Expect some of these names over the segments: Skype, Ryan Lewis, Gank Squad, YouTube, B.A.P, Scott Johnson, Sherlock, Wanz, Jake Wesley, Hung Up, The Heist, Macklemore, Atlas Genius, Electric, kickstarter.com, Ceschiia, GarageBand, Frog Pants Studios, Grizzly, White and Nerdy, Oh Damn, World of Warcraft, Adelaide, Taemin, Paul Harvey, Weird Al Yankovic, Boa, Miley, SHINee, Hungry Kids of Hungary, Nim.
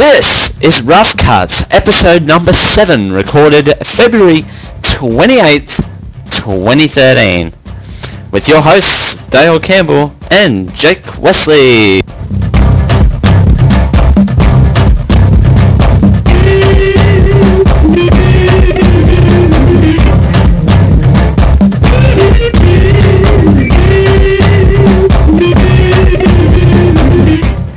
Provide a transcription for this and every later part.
This is Rough Cuts, episode number 7, recorded February 28th, 2013, with your hosts Dale Campbell and Jake Wesley.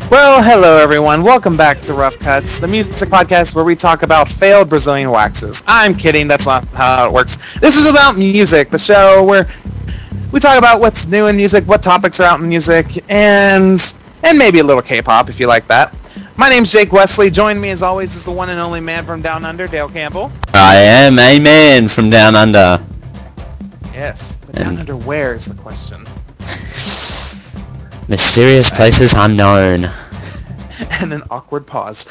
Well, hello everyone. Welcome back to Rough Cuts, the music podcast where we talk about failed Brazilian waxes. I'm kidding. That's not how it works. This is about music, the show where we talk about what's new in music, what topics are out in music, and maybe a little K-pop if you like that. My name's Jake Wesley. Join me as always is the one and only man from Down Under, Dale Campbell. I am a man from Down Under. Yes. But Down Under where is the question? Mysterious places unknown. And an awkward pause.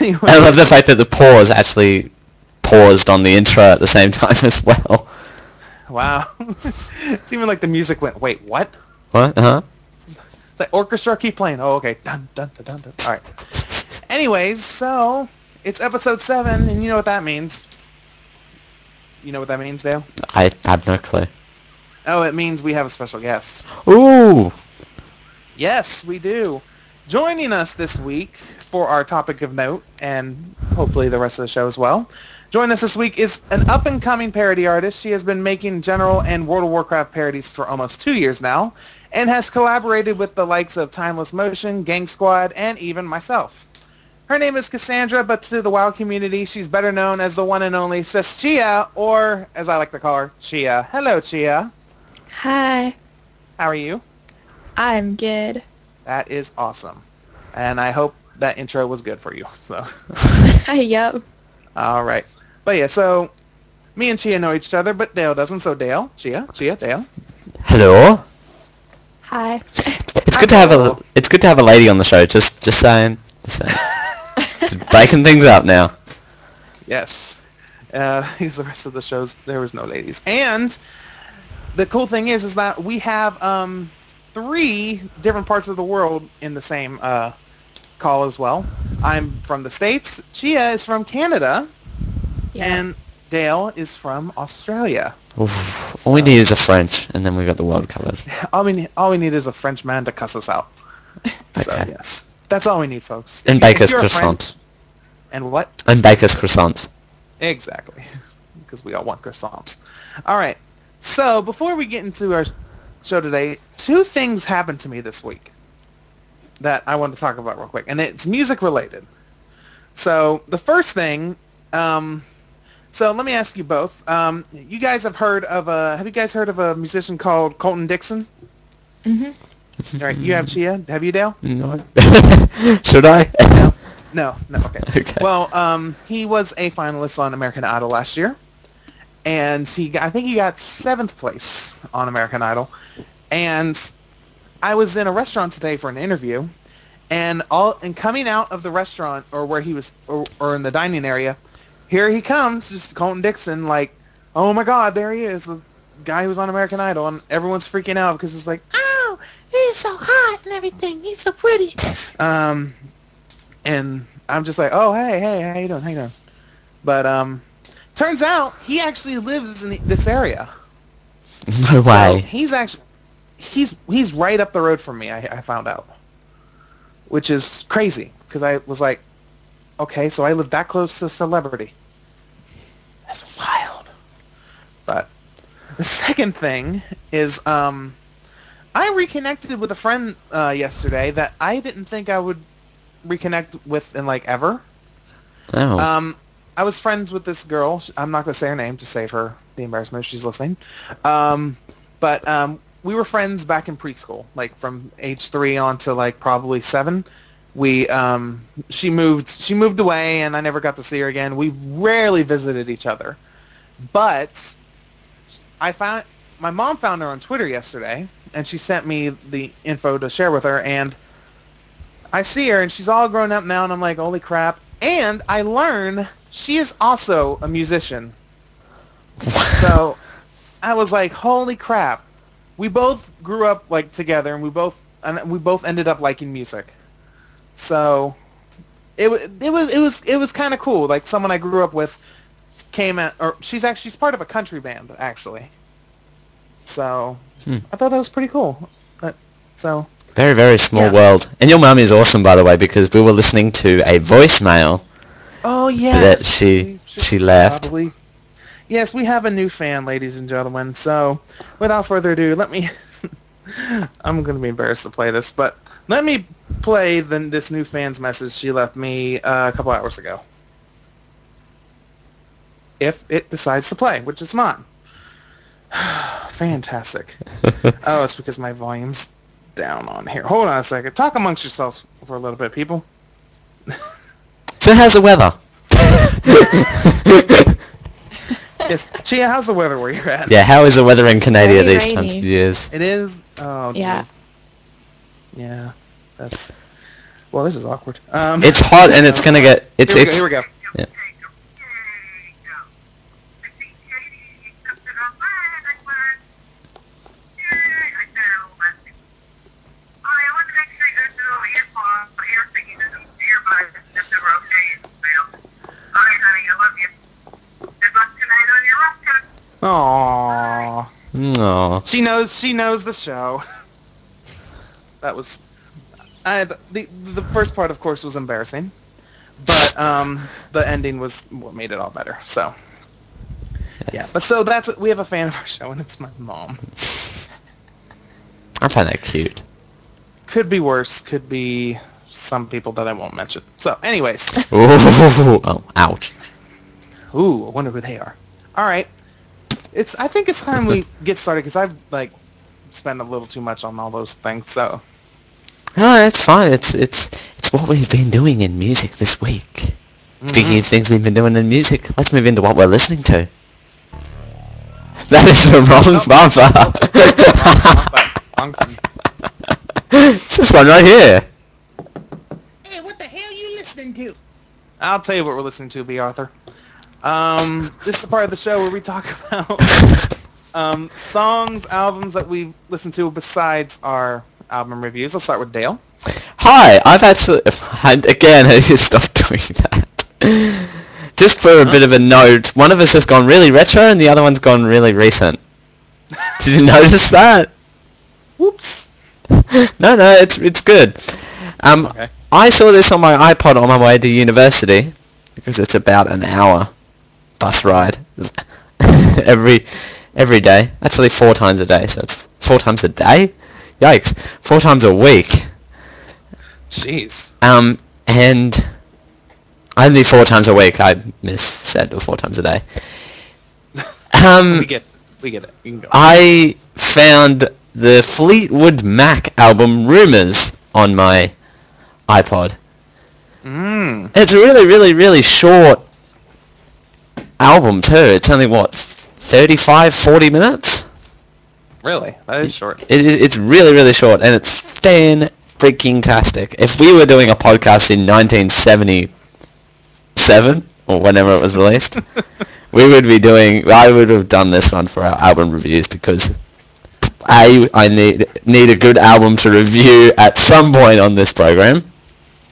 Anyway. I love the fact that the pause actually paused on the intro at the same time as well. Wow. It's even like the music went, wait, what? What? Uh-huh. It's like orchestra, keep playing. Oh, okay. Dun, dun, dun, dun, dun. All right. Anyways, so it's episode 7, and you know what that means. You know what that means, Dale? I have no clue. Oh, it means we have a special guest. Ooh. Yes, we do. Joining us this week for our topic of note, and hopefully the rest of the show as well, joining us this week is an up-and-coming parody artist. She has been making general and World of Warcraft parodies for almost 2 years now, and has collaborated with the likes of Timeless Motion, Gank Squad, and even myself. Her name is Cassandra, but to the WoW community, she's better known as the one and only Ceschiia, or as I like to call her, Chia. Hello, Chia. Hi. How are you? I'm good. That is awesome. And I hope that intro was good for you. So. Yep. All right. But yeah, so me and Chia know each other, but Dale doesn't. So Dale, Chia, Dale. Hello. Hi. It's good to have a lady on the show. Just saying. Just saying. Just baking things up now. Yes. Here's the rest of the shows. There was no ladies. And the cool thing is that we have 3 different parts of the world in the same call as well. I'm from the States, Chia is from Canada, and Dale is from Australia. Oof. All we need is a French, and then we've got the world covered. All we need is a French man to cuss us out. Okay. So, yes. That's all we need, folks. And bake us croissants. And what? And bake us croissants. Exactly. Because we all want croissants. All right. So, before we get into our show today, 2 things happened to me this week that I want to talk about real quick, and it's music related. So, the first thing, so let me ask you both, you guys have you guys heard of a musician called Colton Dixon? Mm-hmm. All right, you have Chia, have you, Dale? No. Should I? No, okay. Well, he was a finalist on American Idol last year. And I think he got 7th place on American Idol. And I was in a restaurant today for an interview, and coming out of the restaurant or where he was or in the dining area, here he comes, just Colton Dixon, like, oh my God, there he is, the guy who was on American Idol, and everyone's freaking out because it's like, oh, he's so hot and everything, he's so pretty. And I'm just like, oh hey, how you doing? But turns out he actually lives in this area. No way. So he's right up the road from me. I found out, which is crazy because I was like, okay, so I live that close to celebrity. That's wild. But the second thing is, I reconnected with a friend yesterday that I didn't think I would reconnect with in like ever. Oh. I was friends with this girl. I'm not going to say her name to save her the embarrassment if she's listening. But we were friends back in preschool, like from age 3 on to like probably 7. She moved away, and I never got to see her again. We rarely visited each other. But my mom found her on Twitter yesterday, and she sent me the info to share with her, and I see her, and she's all grown up now, and I'm like, holy crap. And I learn she is also a musician. So I was like, holy crap. We both grew up like together, and we both ended up liking music. So It was kind of cool. Like someone I grew up with came at, or she's part of a country band actually. So I thought that was pretty cool. So very, very small world. And your mum is awesome, by the way, because we were listening to a voicemail. Oh yeah, that she left. Probably. Yes, we have a new fan, ladies and gentlemen. So without further ado, let me. I'm gonna be embarrassed to play this, but let me play this new fan's message she left me a couple hours ago. If it decides to play, which it's not. Fantastic. Oh, it's because my volume's down on here. Hold on a second. Talk amongst yourselves for a little bit, people. So how's the weather? Yes, Chia, how's the weather where you're at? Yeah, how is the weather in Canada these times of years? It is. Oh, yeah. Geez. Yeah. That's. Well, this is awkward. It's hot and it's gonna get. It's. Here we go. Yeah. Aww. No. She knows the show. That was. The first part, of course, was embarrassing, but the ending was what made it all better. So, yeah. But so we have a fan of our show, and it's my mom. I find that cute. Could be worse. Could be some people that I won't mention. So, anyways. Oh, ouch. Ooh, I wonder who they are. All right. I think it's time we get started because I've spent a little too much on all those things. So. No, that's fine. It's what we've been doing in music this week. Mm-hmm. Speaking of things we've been doing in music, let's move into what we're listening to. That is the wrong bumper. It's this one right here. Hey, what the hell are you listening to? I'll tell you what we're listening to, B. Arthur. This is the part of the show where we talk about songs, albums that we've listened to besides our album reviews. Let's start with Dale. Hi, I've actually... Again, I just stopped doing that. Just for a bit of a note, one of us has gone really retro and the other one's gone really recent. Did you notice that? Whoops. No, it's good. Okay. I saw this on my iPod on my way to university. Because it's about an hour bus ride every day. Actually, 4 times a day. So it's 4 times a day. Yikes! 4 times a week. Jeez. And only 4 times a week. I missaid 4 times a day. We get it. You can go. I found the Fleetwood Mac album "Rumours" on my iPod. Mm. It's a really, really, really short album too. It's only, 35, 40 minutes? Really? That is short. It's really, really short, and it's fan-freaking-tastic. If we were doing a podcast in 1977, or whenever it was released, I would have done this one for our album reviews, because I need a good album to review at some point on this program.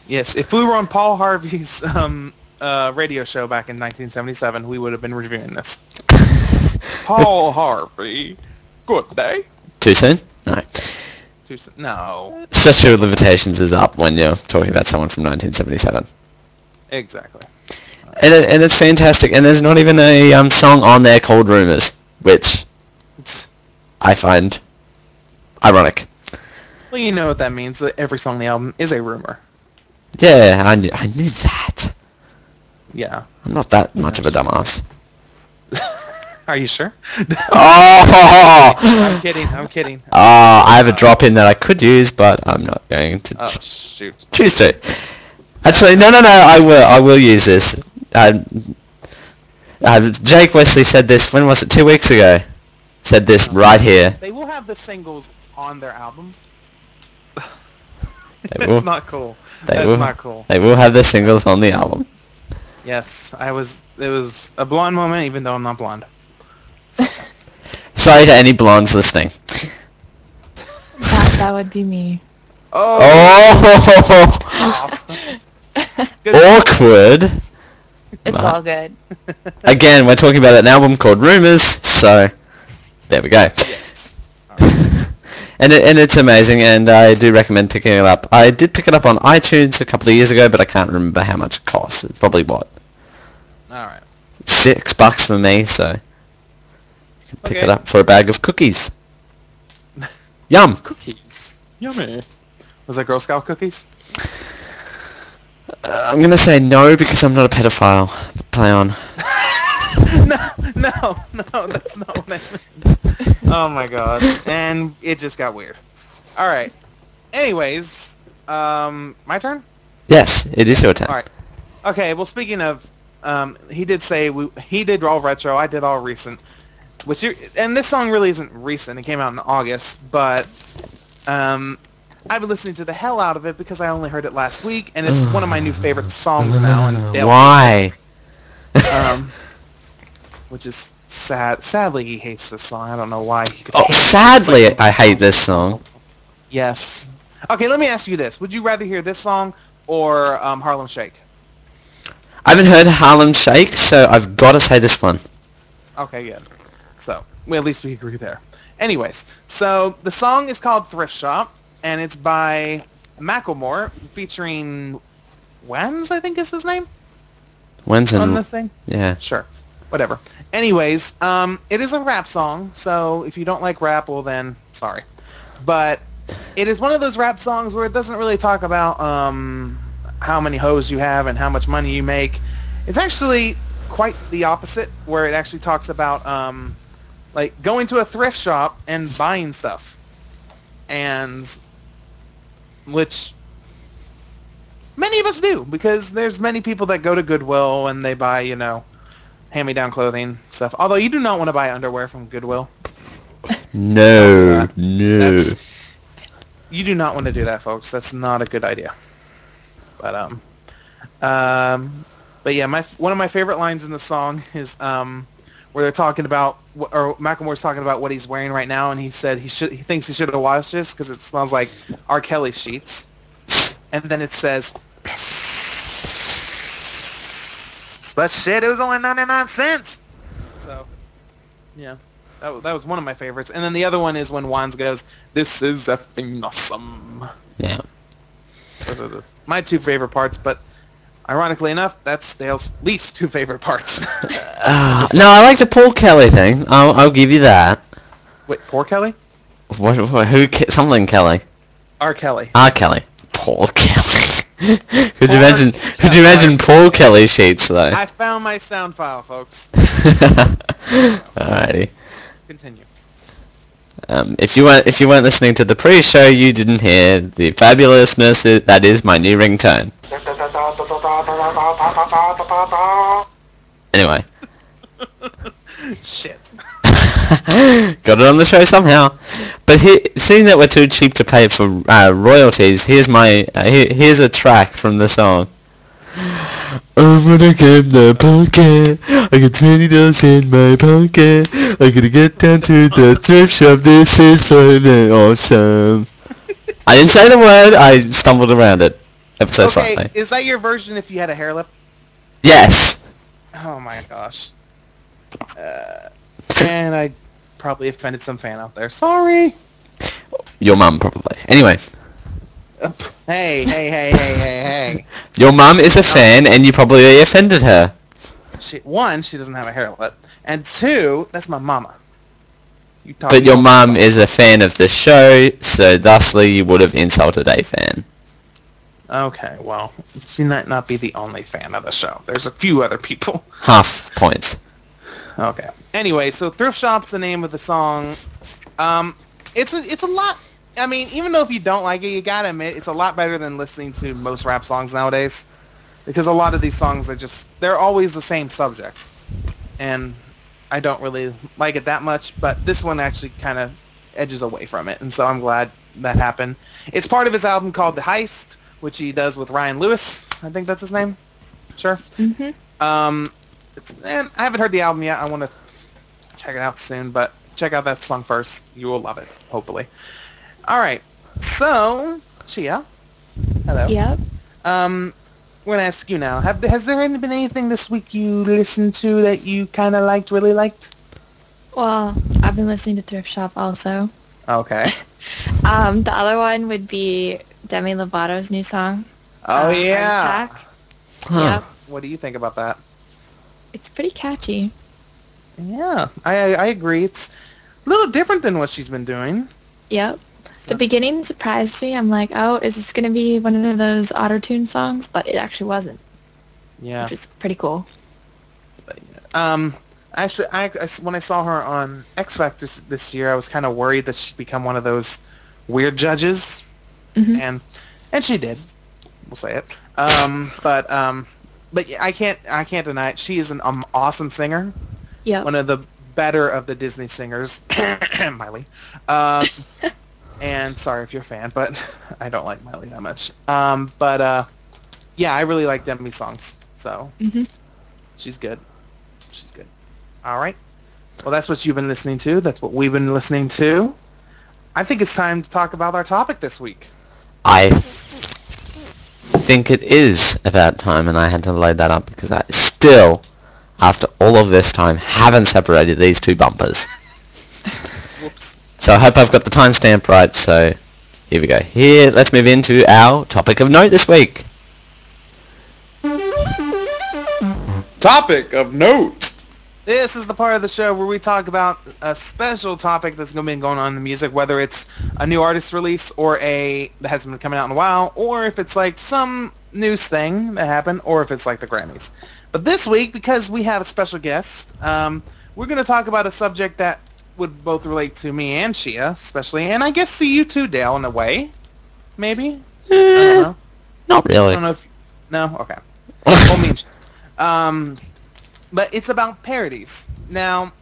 Yes, if we were on Paul Harvey's radio show back in 1977, we would have been reviewing this. Paul Harvey, good day. Too soon? No. Too soon? No. Statute of limitations is up when you're talking about someone from 1977. Exactly. And it's fantastic. And there's not even a song on there called "Rumours," which I find ironic. Well, you know what that means. That every song on the album is a rumor. Yeah, I knew that. Yeah. I'm not that much of a dumbass. Are you sure? Oh! I'm kidding. Oh, I have a drop-in that I could use, but I'm not going to choose to. Actually, no, I will use this. Jake Wesley said this, when was it, 2 weeks ago? Said this right here. They will have the singles on their album. It's not cool. They will have their singles on the album. Yes, it was a blonde moment, even though I'm not blonde. Sorry to any blondes listening. That would be me. Oh! Awkward. It's all good. Again, we're talking about an album called Rumours, so there we go. Yes. Right. and it's amazing, and I do recommend picking it up. I did pick it up on iTunes a couple of years ago, but I can't remember how much it cost. It's probably what? Alright. $6 for me, so you can pick it up for a bag of cookies. Yum. Cookies. Yummy. Was that Girl Scout cookies? I'm gonna say no because I'm not a pedophile. Play on. No, that's not what I meant. Oh my god. And it just got weird. Alright. Anyways, my turn? Yes, it is your turn. Alright. Okay, well speaking of, he did say, he did all retro, I did all recent. And this song really isn't recent, it came out in August, but, I've been listening to the hell out of it because I only heard it last week, and it's one of my new favorite songs now. And why? Which is sad. Sadly, he hates this song. I don't know why. Sadly, I hate this song. Yes. Okay, let me ask you this: would you rather hear this song or Harlem Shake? I haven't heard Harlem Shake, so I've got to say this one. Okay, good. So, well, at least we agree there. Anyways, so the song is called Thrift Shop. And it's by Macklemore, featuring Wanz, I think is his name? Wanz on the thing? Yeah. Sure. Whatever. Anyways, it is a rap song, so if you don't like rap, well then, sorry. But it is one of those rap songs where it doesn't really talk about how many hoes you have and how much money you make. It's actually quite the opposite, where it actually talks about like going to a thrift shop and buying stuff. And which many of us do, because there's many people that go to Goodwill and they buy, you know, hand-me-down clothing stuff. Although you do not want to buy underwear from Goodwill. No, no. You do not want to do that, folks. That's not a good idea. But but yeah, one of my favorite lines in the song is where they're talking about, or Macklemore's talking about what he's wearing right now, and he said he thinks he should have washed this because it smells like R. Kelly sheets. And then it says, but shit, it was only 99 cents. So, yeah, that was one of my favorites. And then the other one is when Wanz goes, "This is effing awesome." Yeah. Those are my two favorite parts, but. Ironically enough, that's Dale's least two favorite parts. No, I like the Paul Kelly thing. I'll give you that. Wait, Paul Kelly? What who? Something Kelly. R. Kelly. R. Kelly. Paul Kelly. Could you imagine Paul Kelly sheets though? I found my sound file, folks. Alrighty. Continue. If you weren't listening to the pre-show, you didn't hear the fabulousness that is my new ringtone. Anyway. Shit. Got it on the show somehow. But seeing that we're too cheap to pay for royalties, here's a track from the song. I'm gonna get the pocket. I got $20 in my pocket. I'm gonna get down to the thrift shop. This is fucking awesome. I didn't say the word. I stumbled around it. Okay, is that your version if you had a hair lip? Yes. Oh my gosh. And I probably offended some fan out there. Sorry. Your mum, probably. Anyway. Hey. Your mum is a fan, and you probably offended her. One, she doesn't have a hair lip. And two, that's my mama. But your mum is a fan of the show, so thusly you would have insulted a fan. Okay, well, she might not be the only fan of the show. There's a few other people. Half points. Okay. Anyway, so Thrift Shop's the name of the song. It's a lot. I mean, even though if you don't like it, you gotta admit, it's a lot better than listening to most rap songs nowadays. Because a lot of these songs, they're always the same subject. And I don't really like it that much, but this one actually kind of edges away from it. And so I'm glad that happened. It's part of his album called The Heist, which he does with Ryan Lewis. I think that's his name. Sure. Mm-hmm. And I haven't heard the album yet. I want to check it out soon, but check out that song first. You will love it, hopefully. All right. So, Chia. Hello. Yep. We're going to ask you now. Has there been anything this week you listened to that you kind of liked, really liked? Well, I've been listening to Thrift Shop also. Okay. The other one would be Demi Lovato's new song. Oh, yeah. Huh. Yep. What do you think about that? It's pretty catchy. Yeah, I agree. It's a little different than what she's been doing. Yep. The beginning surprised me. I'm like, oh, is this going to be one of those auto-tune songs? But it actually wasn't. Yeah. Which is pretty cool. Actually, when I saw her on X-Factor this year, I was kind of worried that she'd become one of those weird judges. Mm-hmm. And she did. We'll say it. But I can't deny it. She is an awesome singer. Yeah. One of the better of the Disney singers. Miley. And sorry if you're a fan, but I don't like Miley that much. Yeah, I really like Demi's songs. So she's good. She's good. All right. Well, that's what you've been listening to. That's what we've been listening to. I think it's time to talk about our topic this week. I think it is about time, and I had to load that up because I still, after all of this time, haven't separated these two bumpers. Whoops. So I hope I've got the timestamp right, so here we go. Here, let's move into our topic of note this week. Topic of note! This is the part of the show where we talk about a special topic that's going on in the music, whether it's a new artist release or that hasn't been coming out in a while, or if it's like some news thing that happened, or if it's like the Grammys. But this week, because we have a special guest, we're going to talk about a subject that would both relate to me and Chia, especially, and I guess to you too, Dale, in a way, maybe. I don't know. Not really. I don't know if no. Okay. Well, me and Chia. But it's about parodies. Now,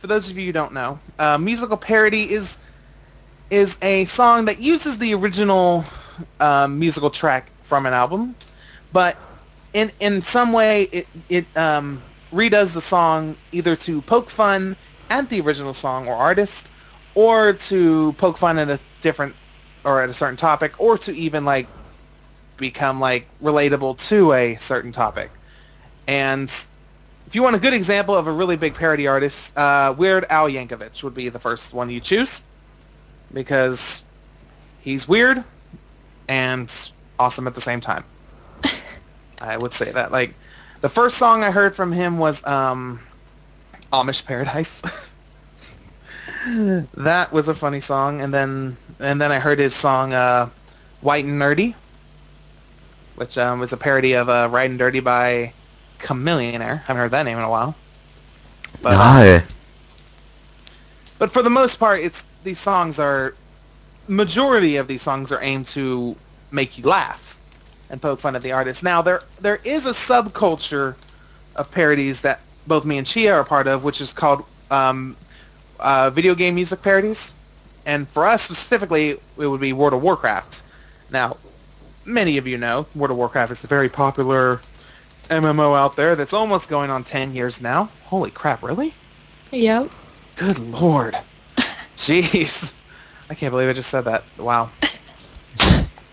for those of you who don't know, musical parody is a song that uses the original musical track from an album, but in some way it redoes the song either to poke fun at the original song or artist, or to poke fun at a different or at a certain topic, or to even like become like relatable to a certain topic. And if you want a good example of a really big parody artist, Weird Al Yankovic would be the first one you choose because he's weird and awesome at the same time. I would say that like the first song I heard from him was Amish Paradise. That was a funny song, and then I heard his song White and Nerdy, which was a parody of Riding Dirty by Chameleonaire. Haven't heard that name in a while. But, no. But for the most part, majority of these songs are aimed to make you laugh and poke fun at the artist. Now there is a subculture of parodies that both me and Chia are part of, which is called video game music parodies. And for us specifically, it would be World of Warcraft. Now, many of you know World of Warcraft is a very popular MMO out there that's almost going on 10 years now. Holy crap, really? Yep. Good lord. Jeez. I can't believe I just said that. Wow.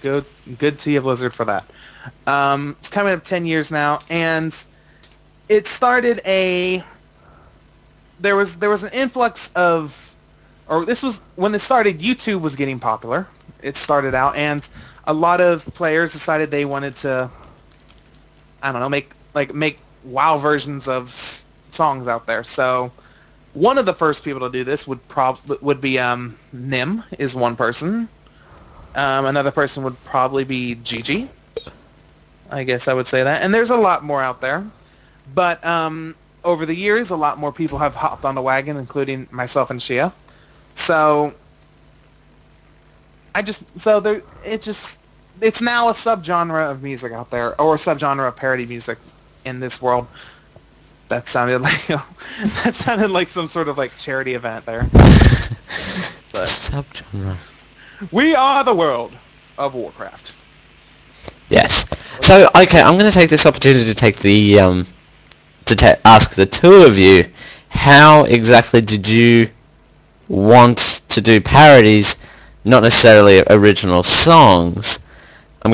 Good to you, Blizzard, for that. It's coming up 10 years now, and it started there was an influx of, or this was when it started, YouTube was getting popular. It started out, and a lot of players decided they wanted to, I don't know, make WoW versions of songs out there. So one of the first people to do this would be Nim is one person. Another person would probably be Gigi. I guess I would say that. And there's a lot more out there. But over the years, a lot more people have hopped on the wagon, including myself and Chia. It's now a subgenre of music out there, or a subgenre of parody music in this world. That sounded like some sort of like charity event there. Subgenre. We are the World of Warcraft. Yes. So, okay, I'm going to take this opportunity to ask the two of you, how exactly did you want to do parodies, not necessarily original songs,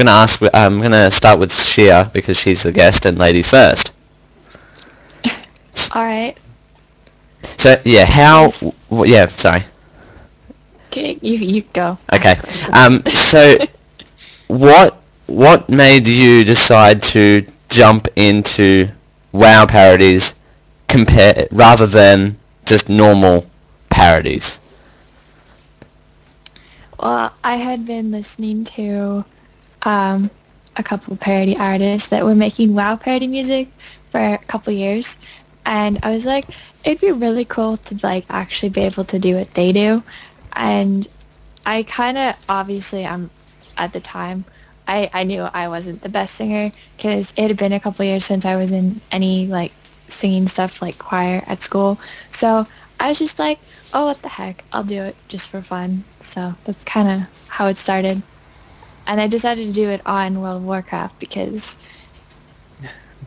I'm gonna start with Shia because she's the guest and ladies first. All right. So yeah, yeah, sorry. Okay, you go. Okay. So what made you decide to jump into WoW parodies rather than just normal parodies? Well, I had been listening to a couple of parody artists that were making WoW parody music for a couple of years, and I was like, it'd be really cool to like actually be able to do what they do. And I kind of obviously at the time I knew I wasn't the best singer because it had been a couple of years since I was in any like singing stuff like choir at school. So I was just like, oh, what the heck, I'll do it just for fun. So that's kind of how it started. And I decided to do it on World of Warcraft because,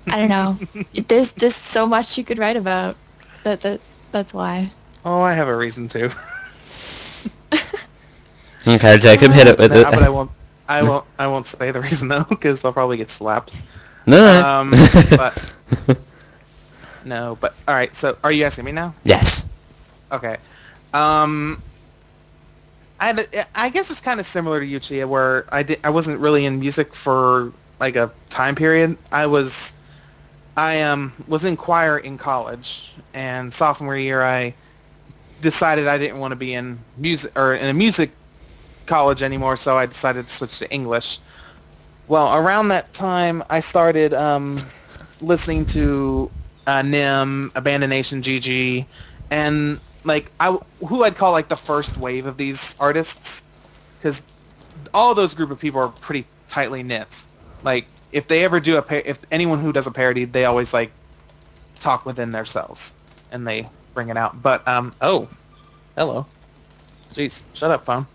I don't know, there's just so much you could write about. That's why. Oh, I have a reason to. Okay, Jacob, hit it with it. But I won't say the reason though, because I'll probably get slapped. No. But all right. So, are you asking me now? Yes. Okay. I guess it's kind of similar to Yuchia, where I wasn't really in music for like a time period. I was in choir in college, and sophomore year I decided I didn't want to be in music or in a music college anymore, so I decided to switch to English. Well, around that time I started listening to Nim, Abandonation, Gigi, and like who I'd call like the first wave of these artists, because all those group of people are pretty tightly knit. Like, if they ever do if anyone who does a parody, they always like talk within themselves and they bring it out. But oh, hello, jeez, shut up, phone.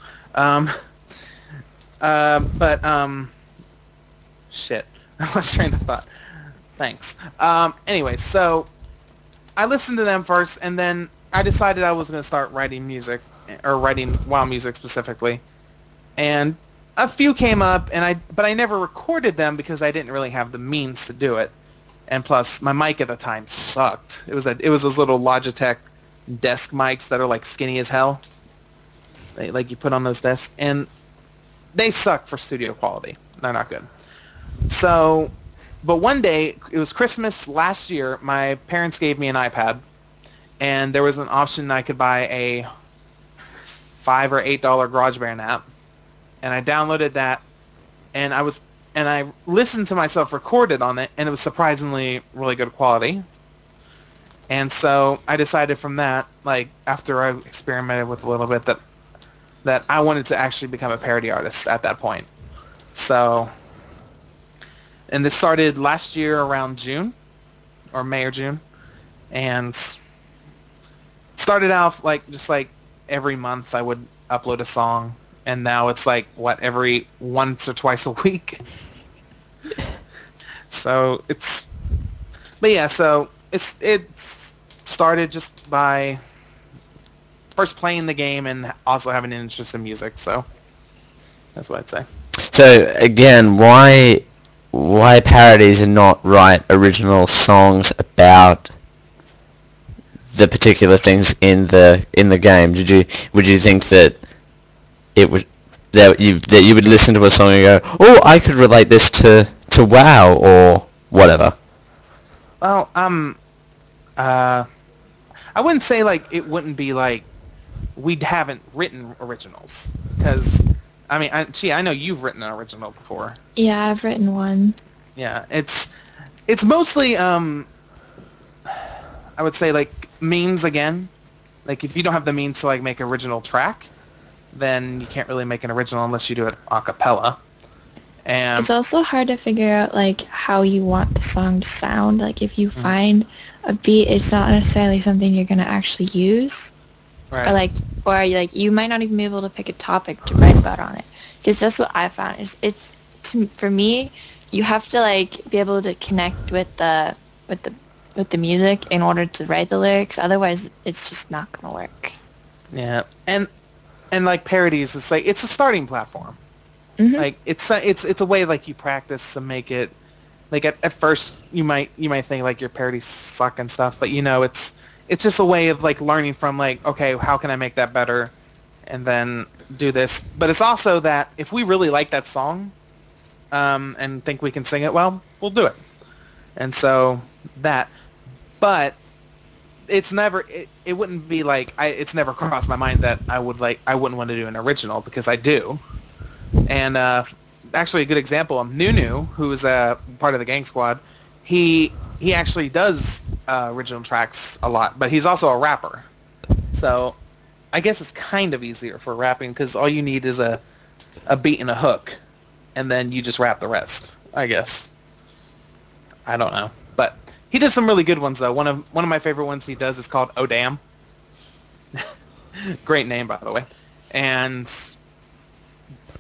Shit, I lost train of thought. Thanks. Anyway, so I listened to them first, and then I decided I was gonna start writing music, or writing WoW music specifically, and a few came up, but I never recorded them because I didn't really have the means to do it, and plus my mic at the time sucked. It was those little Logitech desk mics that are like skinny as hell, like you put on those desks, and they suck for studio quality. They're not good. So, but one day, it was Christmas last year. My parents gave me an iPad, and there was an option I could buy a $5 or $8 GarageBand app. And I downloaded that, and I listened to myself recorded on it, and it was surprisingly really good quality. And so I decided from that, like after I experimented with a little bit, that I wanted to actually become a parody artist at that point. So, and this started last year around June, or May or June, and started out like just like every month I would upload a song. And now it's like, what, every once or twice a week? So it's... But yeah, so it started just by first playing the game and also having an interest in music, so that's what I'd say. So, again, why parodies and not write original songs about the particular things in the game? Would you think that... that you would listen to a song and go, oh, I could relate this to WoW or whatever? Well, I wouldn't say like it wouldn't be like we haven't written originals, because I mean, I know you've written an original before. Yeah, I've written one. Yeah, it's mostly I would say like memes again. Like if you don't have the means to like make an original track, then you can't really make an original unless you do it a cappella. And it's also hard to figure out like how you want the song to sound. Like if you find a beat, it's not necessarily something you're gonna actually use, right? Or you might not even be able to pick a topic to write about on it, because that's what I found. For me, you have to like be able to connect with the music in order to write the lyrics. Otherwise, it's just not gonna work. Yeah, and like parodies, it's like it's a starting platform. Like it's a way like you practice to make it like at first you might think like your parodies suck and stuff, but it's just a way of like learning from like, okay, how can I make that better, and then do this. But it's also that if we really like that song, and think we can sing it well, we'll do it. And so that, but it's never, it wouldn't be like, it's never crossed my mind that I wouldn't want to do an original, because I do. And actually a good example, Nunu, who is part of the Gank Squad, he actually does original tracks a lot, but he's also a rapper. So I guess it's kind of easier for rapping, because all you need is a beat and a hook, and then you just rap the rest, I guess. I don't know. But he does some really good ones, though. One of my favorite ones he does is called Oh Damn. Great name, by the way. And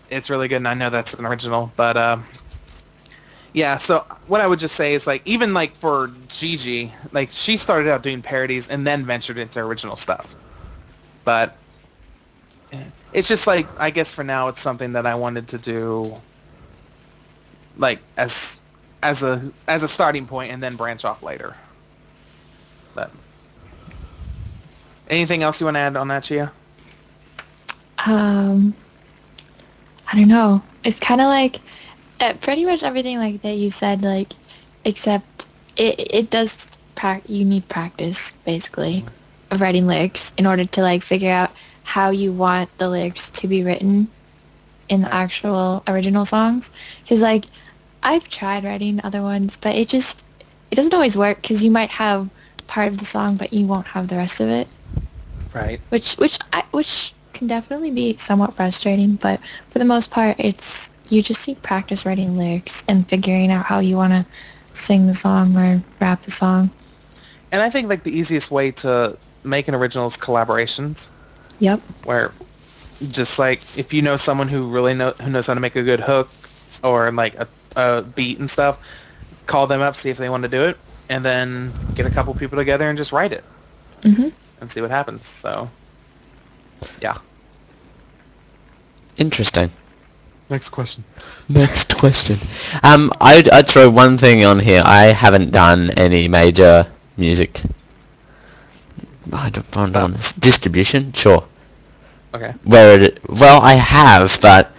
it's really good, and I know that's an original. But, yeah, so what I would just say is, like, even, like, for Gigi, like, she started out doing parodies and then ventured into original stuff. But it's just, like, I guess for now it's something that I wanted to do, like, as a starting point, and then branch off later. But anything else you want to add on that, Chia? I don't know. It's kind of like pretty much everything like that you said, like, except it does you need practice basically of writing lyrics in order to like figure out how you want the lyrics to be written in the actual original songs, because like I've tried writing other ones, but it doesn't always work, because you might have part of the song, but you won't have the rest of it. Right. Which can definitely be somewhat frustrating, but for the most part, you just need practice writing lyrics and figuring out how you want to sing the song or rap the song. And I think like the easiest way to make an original is collaborations. Yep. Where just like if you know someone who knows how to make a good hook or like a beat and stuff, call them up, see if they want to do it, and then get a couple people together and just write it and see what happens. So yeah, interesting. Next question. I'd throw one thing on here. I haven't done any major music distribution, sure, okay, I have, but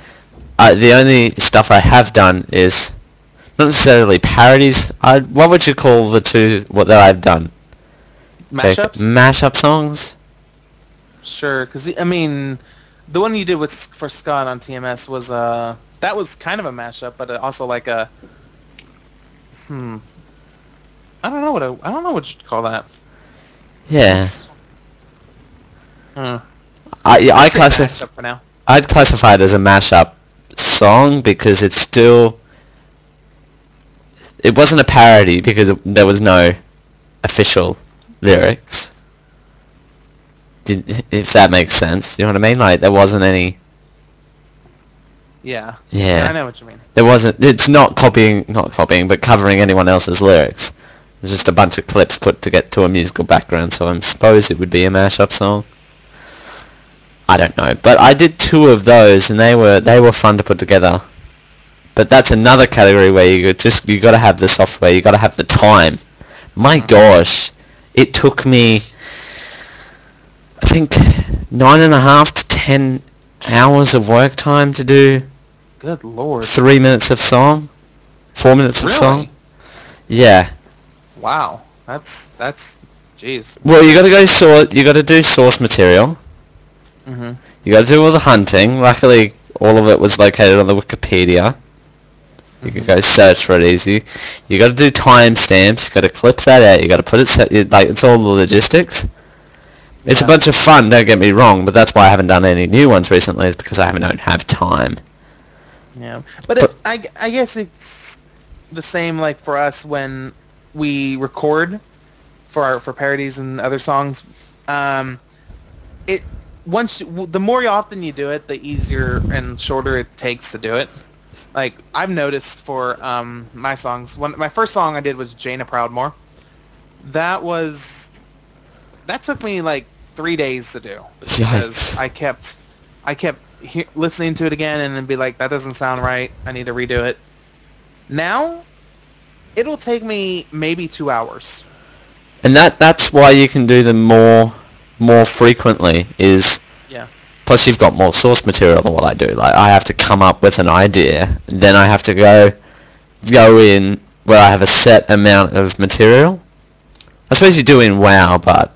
the only stuff I have done is not necessarily parodies. What would you call the two that I've done? Mashups? Mashup songs? Sure, because, I mean, the one you did for Scott on TMS was, that was kind of a mashup, but also like a, I don't know what you'd call that. Yeah. I'd classify it as a mashup song, because it's still, it wasn't a parody because there was no official lyrics, if that makes sense. You know what I mean? Like, there wasn't any. Yeah, I know what you mean. There wasn't, it's not copying but covering anyone else's lyrics. It's just a bunch of clips put to get to a musical background, so I suppose it would be a mashup song. I don't know, but I did two of those, and they were fun to put together. But that's another category where you got to have the software, you got to have the time. My gosh, it took me, I think, 9.5 to 10 hours of work time to do. Good lord. 3 minutes of song, 4 minutes of song. Yeah. Wow, that's jeez. Well, you got to do source material. You gotta do all the hunting. Luckily, all of it was located on the Wikipedia. You can go search for it easy. You gotta do timestamps. You gotta clip that out. You gotta put it like it's all the logistics. Yeah. It's a bunch of fun. Don't get me wrong, but that's why I haven't done any new ones recently. Is because don't have time. Yeah, but I guess it's the same like for us when we record for parodies and other songs. The more often you do it, the easier and shorter it takes to do it. Like, I've noticed for my songs, my first song I did was Jana Proudmore. That took me like 3 days to do, because I kept listening to it again and then be like, that doesn't sound right. I need to redo it. Now, it'll take me maybe 2 hours. And that's why you can do them more frequently is... Yeah. Plus you've got more source material than what I do. Like, I have to come up with an idea, then I have to go in where I have a set amount of material. I suppose you do in WoW, but...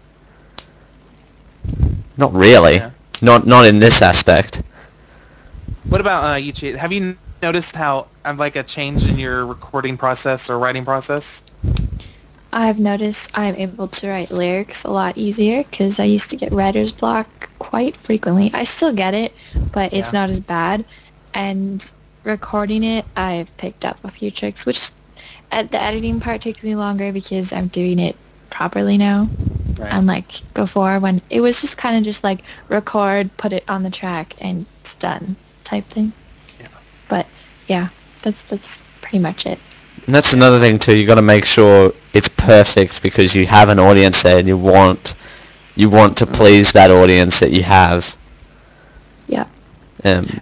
Not really. Yeah. Not in this aspect. What about you, Chi? Have you noticed how I've like a change in your recording process or writing process? I've noticed I'm able to write lyrics a lot easier because I used to get writer's block quite frequently. I still get it, but it's not as bad. And recording it, I've picked up a few tricks, which at the editing part takes me longer because I'm doing it properly now. Right. Unlike before when it was just kind of just like record, put it on the track, and it's done type thing. Yeah. But yeah, that's pretty much it. And that's another thing too. You got to make sure it's perfect because you have an audience there, and you want to please that audience that you have. Yeah.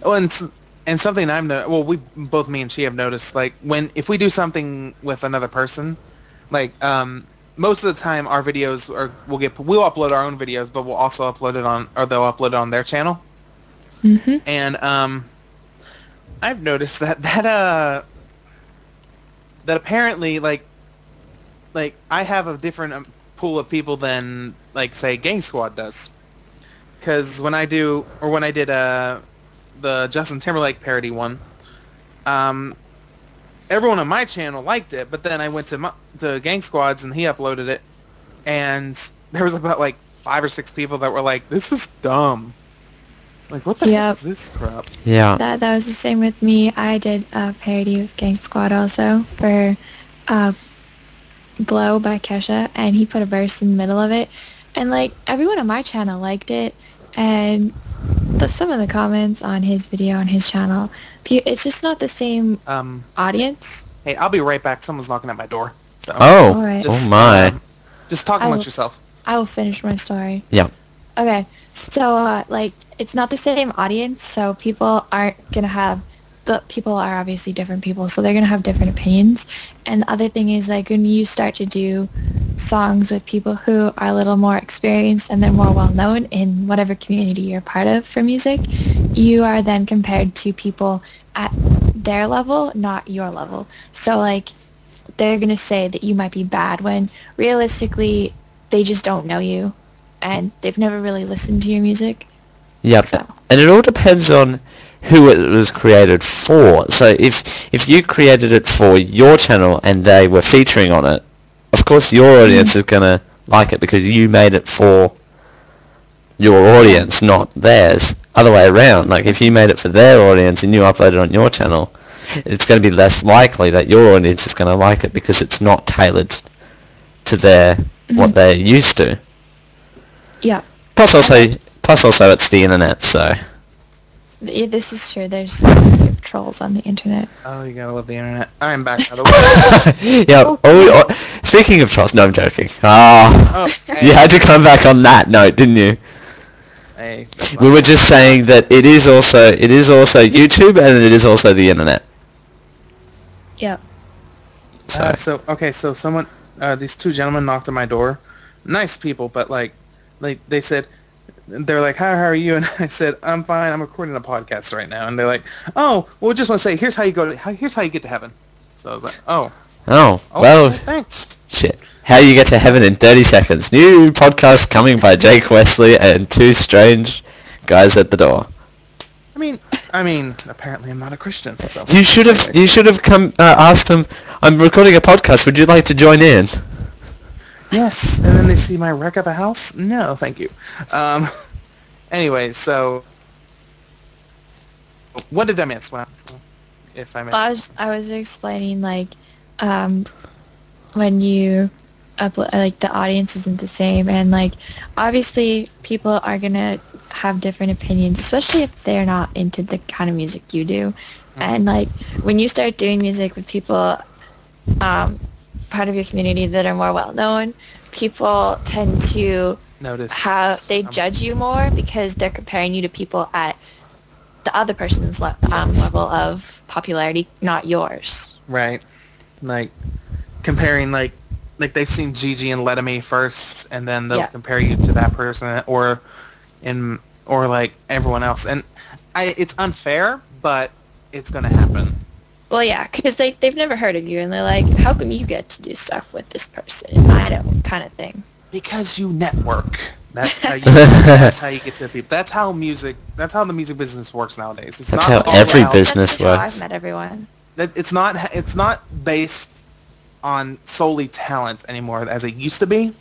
Oh, and something I'm we both, me and she, have noticed, like if we do something with another person, like most of the time our videos are, we'll upload our own videos, but we'll also upload it on, or they'll upload it on their channel. Mm-hmm. And I've noticed that apparently like I have a different pool of people than like say Gank Squad does, because when I did the Justin Timberlake parody one, everyone on my channel liked it, but then I went to Gank Squad's and he uploaded it, and there was about like 5 or 6 people that were like, "This is dumb. Like, what the heck is this crap?" Yeah. That was the same with me. I did a parody with Gank Squad also for "Blow" by Kesha, and he put a verse in the middle of it, and like everyone on my channel liked it, and some of the comments on his video on his channel, it's just not the same audience. Hey, I'll be right back. Someone's knocking at my door. So. Oh, all right. Oh my. Just talk amongst yourself. I will finish my story. Yeah. Okay, so like it's not the same audience, so people are obviously different people, so they're gonna have different opinions. And the other thing is, like, when you start to do songs with people who are a little more experienced and they're more well known in whatever community you're part of for music, you are then compared to people at their level, not your level. So like they're gonna say that you might be bad when realistically they just don't know you and they've never really listened to your music. Yep. So. And it all depends on who it was created for. So if you created it for your channel and they were featuring on it, of course your audience is going to like it because you made it for your audience, not theirs. Other way around, like if you made it for their audience and you uploaded on your channel, it's going to be less likely that your audience is going to like it because it's not tailored to their what they're used to. Yeah. Plus also it's the internet, so. Yeah, this is true. There's so plenty of trolls on the internet. Oh, you gotta love the internet. I'm back, by the way. Yeah. Okay. Speaking of trolls, no, I'm joking. You had to come back on that note, didn't you? Hey, we were just saying that it is also YouTube and it is also the internet. Yeah. So someone, these two gentlemen knocked on my door. Nice people, but like they said. They're like, "Hi, how are you?" And I said, "I'm fine. I'm recording a podcast right now." And they're like, "Oh, well, we just want to say here's how you get to heaven." So I was like, "Oh, well, thanks." Shit, how you get to heaven in 30 seconds? New podcast coming by Jake Wesley and two strange guys at the door. I mean, apparently I'm not a Christian. So. You should have come asked them. I'm recording a podcast. Would you like to join in? Yes, and then they see my wreck of a house? No, thank you. Anyway, so... What did I miss? Well, if I missed... I was explaining, like, when you upload... Like, the audience isn't the same, and, like, obviously people are gonna have different opinions, especially if they're not into the kind of music you do. Mm-hmm. And, like, when you start doing music with people... part of your community that are more well known, people tend to notice how they judge you more because they're comparing you to people at the other person's level of popularity, not yours. Right. Like, comparing, like they've seen Gigi and Letterme first, and then they'll compare you to that person, or like, everyone else. And it's unfair, but it's going to happen. Well, yeah, because they've never heard of you, and they're like, how come you get to do stuff with this person, and I don't, kind of thing. Because you network. That's how you get to people. That's how the music business works nowadays. It's that's not how every business works. I've met everyone. It's not based on solely talent anymore as it used to be.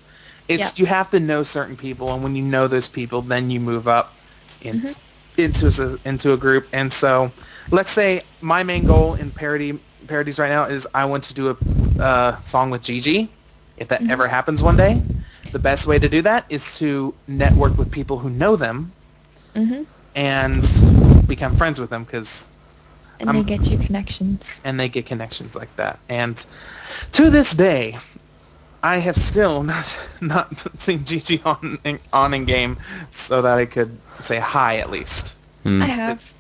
It's you have to know certain people, and when you know those people, then you move up into a group. And so, let's say my main goal in parodies right now is I want to do a song with Gigi, if that ever happens one day. The best way to do that is to network with people who know them and become friends with them, because... And they get you connections. And they get connections like that. And to this day, I have still not seen Gigi on in-game so that I could say hi at least. Mm. I have.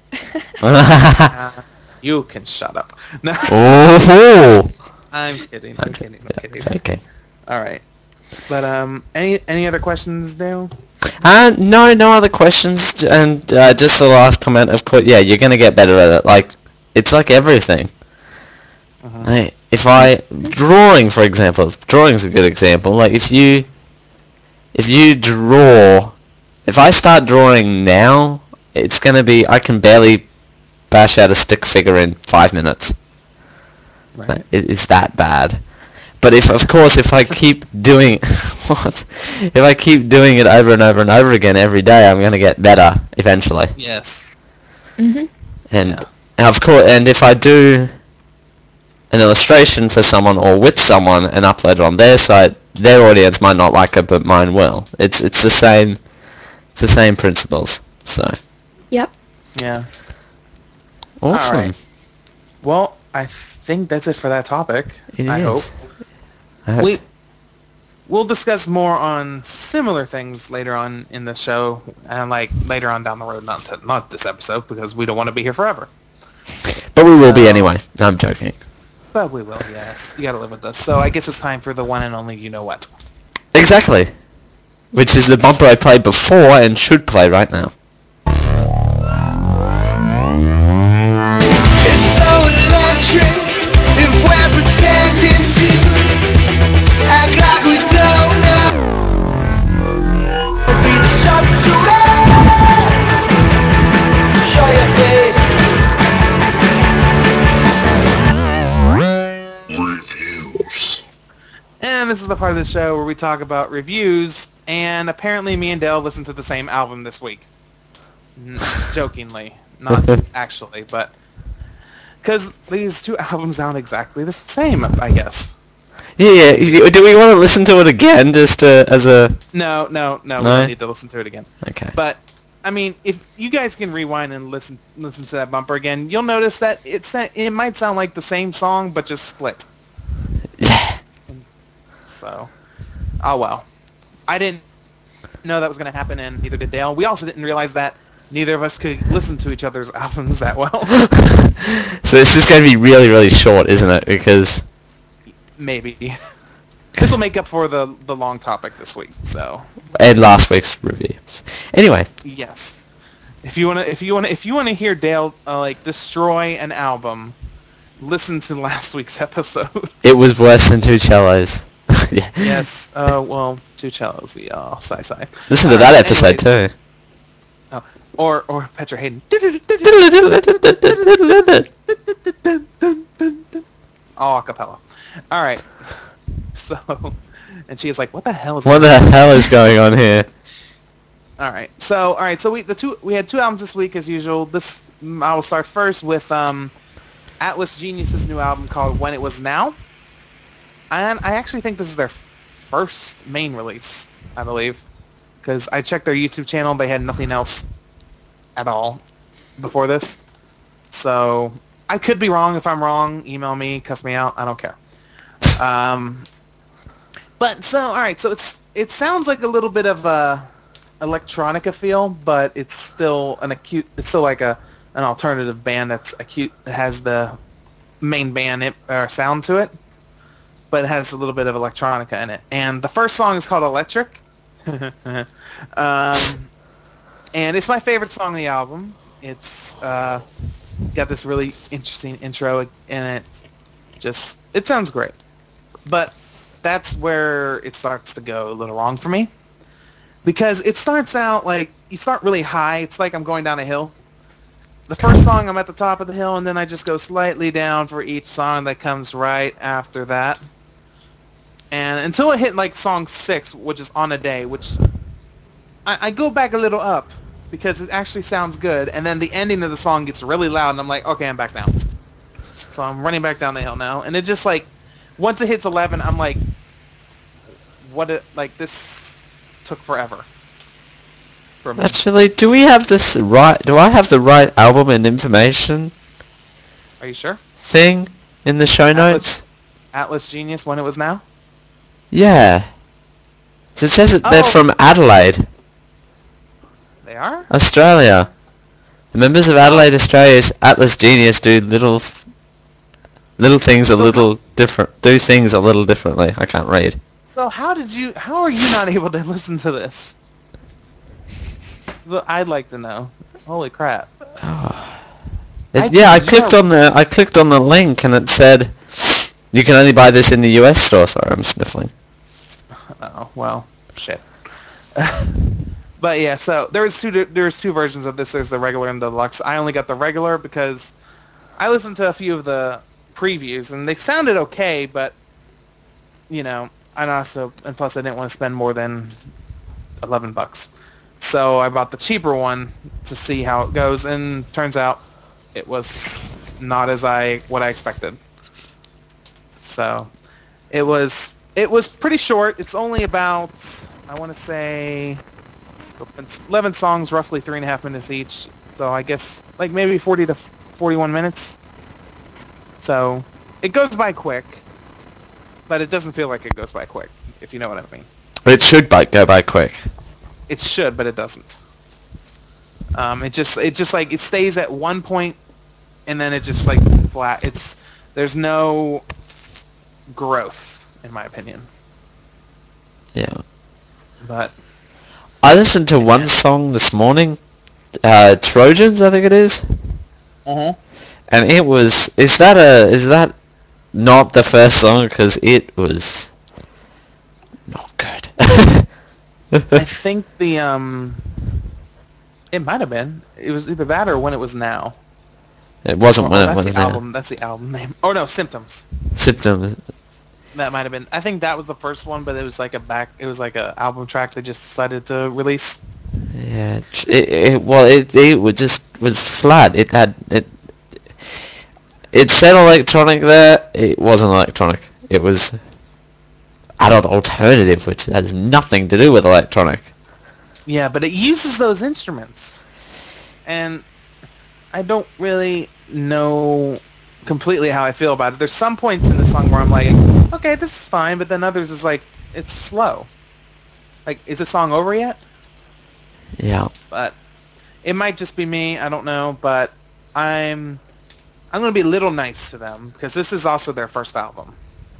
You can shut up. No. Oh! I'm kidding. Okay. All right. But any other questions, Dale? No other questions, and just the last comment. Of course, yeah, you're gonna get better at it. Like, it's like everything. Like, drawing, for example, drawing's a good example. Like, if I start drawing now, it's gonna be I can barely bash out a stick figure in 5 minutes. Right. Like, it's that bad. But of course, if I keep doing it over and over and over again every day, I'm gonna get better eventually. Yes. Mhm. And of course, and if I do an illustration for someone or with someone and upload it on their site, their audience might not like it, but mine will. It's the same principles. So. Yep. Yeah. Awesome. All right. Well, I think that's it for that topic. I hope. We'll discuss more on similar things later on in the show, and like later on down the road, not this episode, because we don't want to be here forever. But we will be anyway. I'm joking. But we will, yes. You gotta live with us. So I guess it's time for the one and only You Know What. Exactly. Which is the bumper I played before and should play right now. It's so electric. And this is the part of the show where we talk about reviews, and apparently me and Dale listened to the same album this week. Jokingly. Not actually, but... Because these two albums sound exactly the same, I guess. Yeah. Do we want to listen to it again, just as a... No, we don't need to listen to it again. Okay. But, I mean, if you guys can rewind and listen to that bumper again, you'll notice that it might sound like the same song, but just split. Yeah. So, oh well. I didn't know that was going to happen, and neither did Dale. We also didn't realize that neither of us could listen to each other's albums that well. So this is going to be really, really short, isn't it? Because... Maybe. This will make up for the long topic this week, so. And last week's reviews. Anyway. Yes. If you wanna hear Dale destroy an album, listen to last week's episode. It was worse than two cellos. Yeah. Yes. Well, two cellos. Yeah. Sigh. Listen to that episode too. Oh, or Petra Hayden. All acapella. All right, so, and she's like, "What the hell is going on here?" All right, so we had two albums this week as usual. This I will start first with Atlas Genius' new album called When It Was Now, and I actually think this is their first main release, I believe, because I checked their YouTube channel; they had nothing else at all before this. So I could be wrong. If I'm wrong, email me, cuss me out. I don't care. But it sounds like a little bit of a electronica feel, but it's still like a an alternative band that's acute, has the main band sound to it, but it has a little bit of electronica in it. And the first song is called Electric. And it's my favorite song on the album. It's got this really interesting intro in it. Just, it sounds great. But that's where it starts to go a little wrong for me. Because it starts out like, you start really high. It's like I'm going down a hill. The first song, I'm at the top of the hill, and then I just go slightly down for each song that comes right after that. And until it hit like song 6, which is On a Day, which I go back a little up because it actually sounds good. And then the ending of the song gets really loud, and I'm like, okay, I'm back down. So I'm running back down the hill now. And it just like, once it hits 11, I'm like, what? Like this took forever. Actually, do we have this right? Do I have the right album and information? Are you sure? Thing in the show notes. Atlas Genius, When It Was Now. Yeah, so it says that they're from Adelaide. They are? Australia. The members of Adelaide, Australia's Atlas Genius do do things a little differently. I can't read. So how are you not able to listen to this? I'd like to know. Holy crap! Oh. I clicked on the link and it said you can only buy this in the US store. Sorry, I'm sniffling. Oh well, shit. But yeah, so there's two versions of this. There's the regular and the deluxe. I only got the regular because I listened to a few of the previews and they sounded okay, but you know, and plus I didn't want to spend more than $11. So I bought the cheaper one to see how it goes, and turns out it was not what I expected. So it was pretty short. It's only about, I want to say, 11 songs, roughly 3.5 minutes each. So I guess like maybe 40 to 41 minutes. So it goes by quick, but it doesn't feel like it goes by quick, if you know what I mean. It should go by quick. It should, but it doesn't. It just it stays at one point, and then it just like flat. There's no growth, in my opinion. Yeah. But I listened to one song this morning, Trojans, I think it is. Uh-huh. And it was. Is that not the first song? Because it was not good. I think it might have been. It was either that or When It Was Now. It wasn't When It Was Now. That's the album name. Oh no, Symptoms. Symptoms. That might have been. I think that was the first one, but it was like It was like an album track they just decided to release. Yeah. It was flat. It said electronic there. It wasn't electronic. It was adult alternative, which has nothing to do with electronic. Yeah, but it uses those instruments, and I don't really know completely how I feel about it. There's some points in the song where I'm like, okay, this is fine, but then others is like, it's slow. Like, is the song over yet? Yeah. But it might just be me. I don't know, but I'm gonna be a little nice to them because this is also their first album.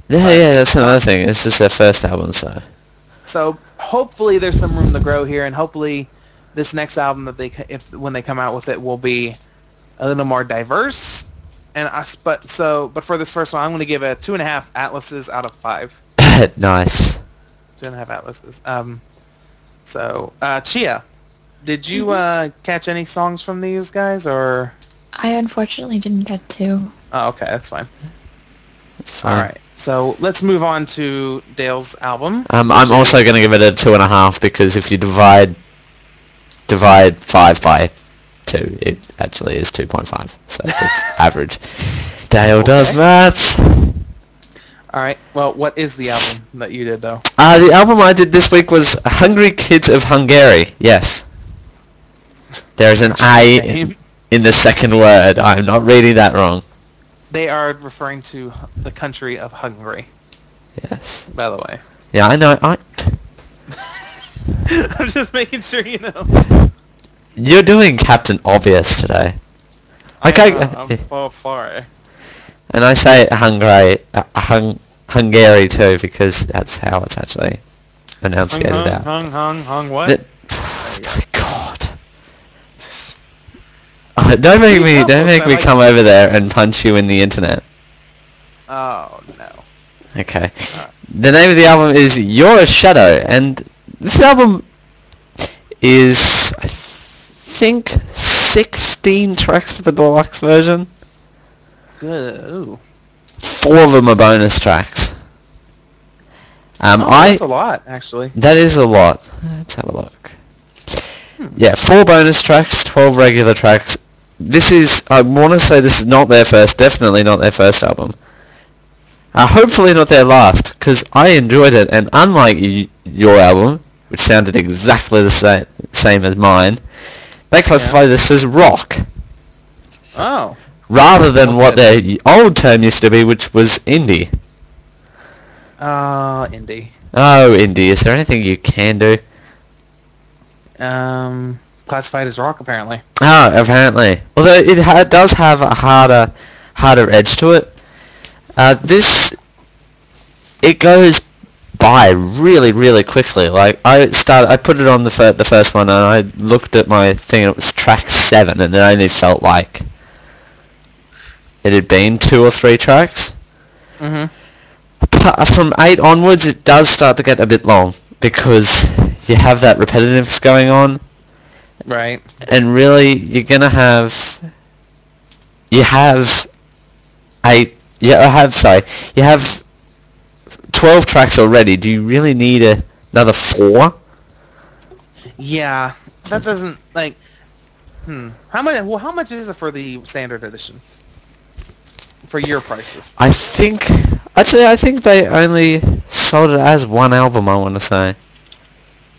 Yeah, that's another thing. This is their first album, so hopefully there's some room to grow here, and hopefully this next album when they come out with it, will be a little more diverse. But for this first one, I'm going to give it 2.5 Atlases out of 5. Nice. 2.5 Atlases. Chia, did you catch any songs from these guys, or? I unfortunately didn't get to. Oh, okay, that's fine. All right. So let's move on to Dale's album. I'm also going to give it a 2.5 because if you divide 5 by 2, it actually is 2.5. So it's average. Dale does maths. All right. Well, what is the album that you did, though? The album I did this week was Hungry Kids of Hungary. Yes. There is an I in the second word. I'm not reading that wrong. They are referring to the country of Hungary. Yes. By the way. Yeah, I know. I'm just making sure you know. You're doing Captain Obvious today. I can't. I'm far, far. And I say Hungary, Hungary too, because that's how it's actually enunciated out. Hung what? Oh my God! Oh, don't make me come over there and punch you in the internet. Oh no. Okay. Right. The name of the album is You're a Shadow, and this album is, I think, 16 tracks for the deluxe version. Good. Ooh. 4 of them are bonus tracks. That's a lot, actually. That is a lot. Let's have a look. Yeah, 4 bonus tracks, 12 regular tracks. This is, I want to say this is not their first, definitely not their first album. Hopefully not their last, because I enjoyed it, and unlike your album, which sounded exactly the same as mine, they classify this as rock. Oh. Rather than what their old term used to be, which was indie. Indie. Oh, indie. Is there anything you can do? Classified as rock, apparently. Oh, apparently. Although it does have a harder edge to it. It goes by really, really quickly. Like, I put it on the first one, and I looked at my thing, and it was track 7, and it only felt like it had been 2 or 3 tracks. Mm-hmm. From 8 onwards, it does start to get a bit long, because you have that repetitiveness going on. Right. And really, you're going to have... You have 12 tracks already. Do you really need another 4? Yeah. That doesn't, like... How much is it for the standard edition? For your prices? I think they only sold it as one album, I want to say.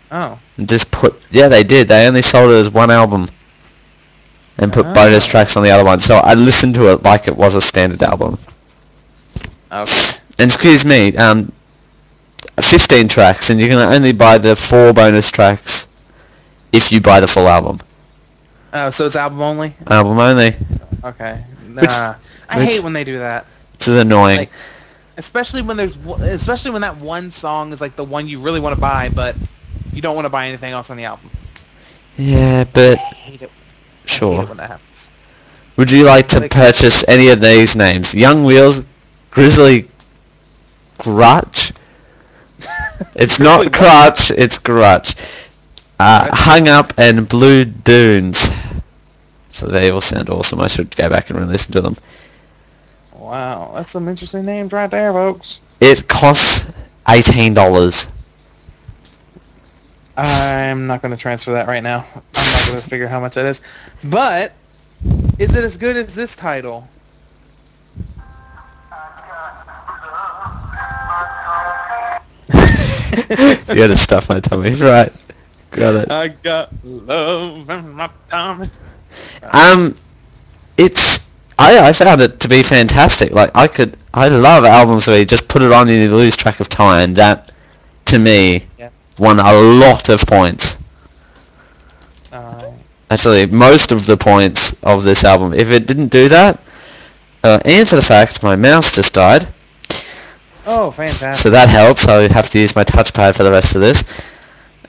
Oh. Yeah, they did. They only sold it as one album. And put bonus tracks on the other one. So I listened to it like it was a standard album. Okay. And excuse me, 15 tracks, and you can only buy the 4 bonus tracks if you buy the full album. Oh, so it's album only? Album only. Okay. Nah. I hate when they do that. This is annoying. Like, especially when that one song is like the one you really want to buy, but you don't want to buy anything else on the album. Yeah, but I hate it. Sure. I hate it when that happens. Would you like to purchase any of these names? Young Wheels, Grizzly, Grutch. It's not Crutch, it's Grutch. Hung Up and Blue Dunes. So they all sound awesome. I should go back and re-listen to them. Wow, that's some interesting names right there, folks. It costs $18. I'm not going to transfer that right now. I'm not going to figure how much that is. But is it as good as this title? You gotta stuff my tummy. Right. Got it. I got love in my tummy. I found it to be fantastic. Like, I love albums where you just put it on and you lose track of time. That, to me, won a lot of points. Actually, most of the points of this album. If it didn't do that, and for the fact my mouse just died. Oh, fantastic. So that helps. I would have to use my touchpad for the rest of this.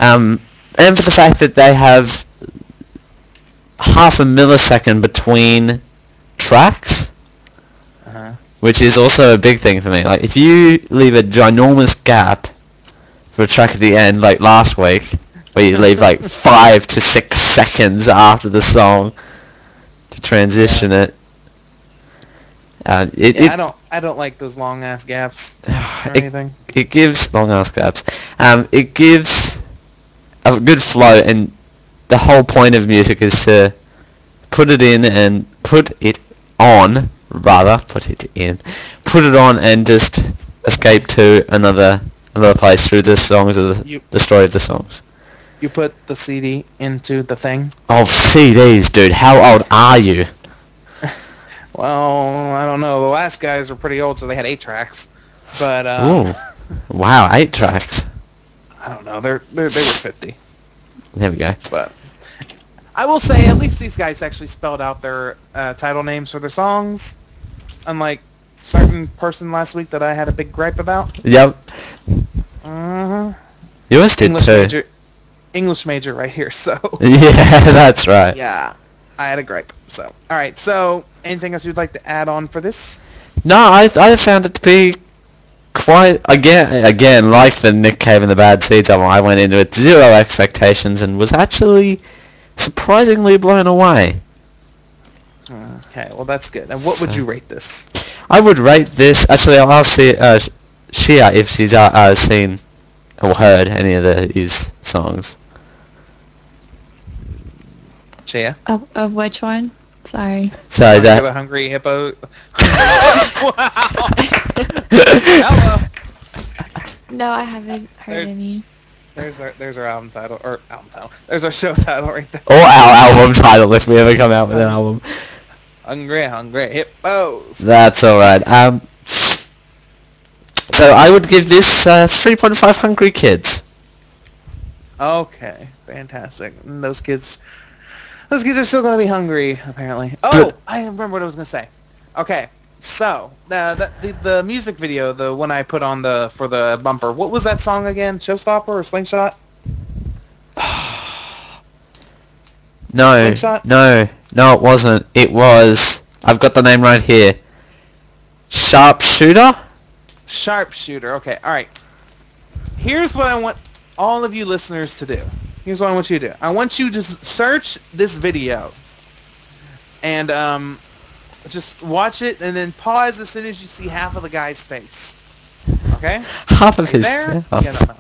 And for the fact that they have half a millisecond between tracks, which is also a big thing for me. Like, if you leave a ginormous gap for a track at the end, like last week, where you leave like 5 to 6 seconds after the song to transition it. I don't like those long ass gaps or anything. It gives long ass gaps. It gives a good flow, and the whole point of music is to put it on and just escape to another place through the songs or the story of the songs. You put the CD into the thing. Oh, CDs, dude! How old are you? Well, I don't know. The last guys were pretty old, so they had 8 tracks. But wow, 8 tracks. I don't know. They were 50. There we go. But I will say, at least these guys actually spelled out their title names for their songs, unlike certain person last week that I had a big gripe about. Yep. Yours did English too. English major right here, so. Yeah, that's right. Yeah, I had a gripe, so. All right, so anything else you'd like to add on for this? No, I found it to be quite, again, like the Nick Cave and the Bad Seeds album, I went into it zero expectations and was actually surprisingly blown away. Okay, well that's good. And what would you rate this? I would rate this, actually I'll ask Shia if she's seen or heard any of his songs. Shia? Of which one? Sorry. Sorry, that... a hungry hippo... Wow! Hello! No, I haven't heard any. There's our album title, or album title. There's our show title right there. Or our album title if we ever come out with an album. Hungry hippos. That's alright. So I would give this 3.5 Hungry Kids. Okay, fantastic. And those kids are still going to be hungry, apparently. Oh, I remember what I was going to say. Okay, so the music video, the one I put on for the bumper. What was that song again? Showstopper or Slingshot? No, Slingshot? no, it wasn't. It was. I've got the name right here. Sharpshooter. Okay, all right. Here's what I want all of you listeners to do. Here's what I want you to do. I want you to search this video and just watch it and then pause as soon as you see half of the guy's face. Okay? Half of his face? Yeah, no.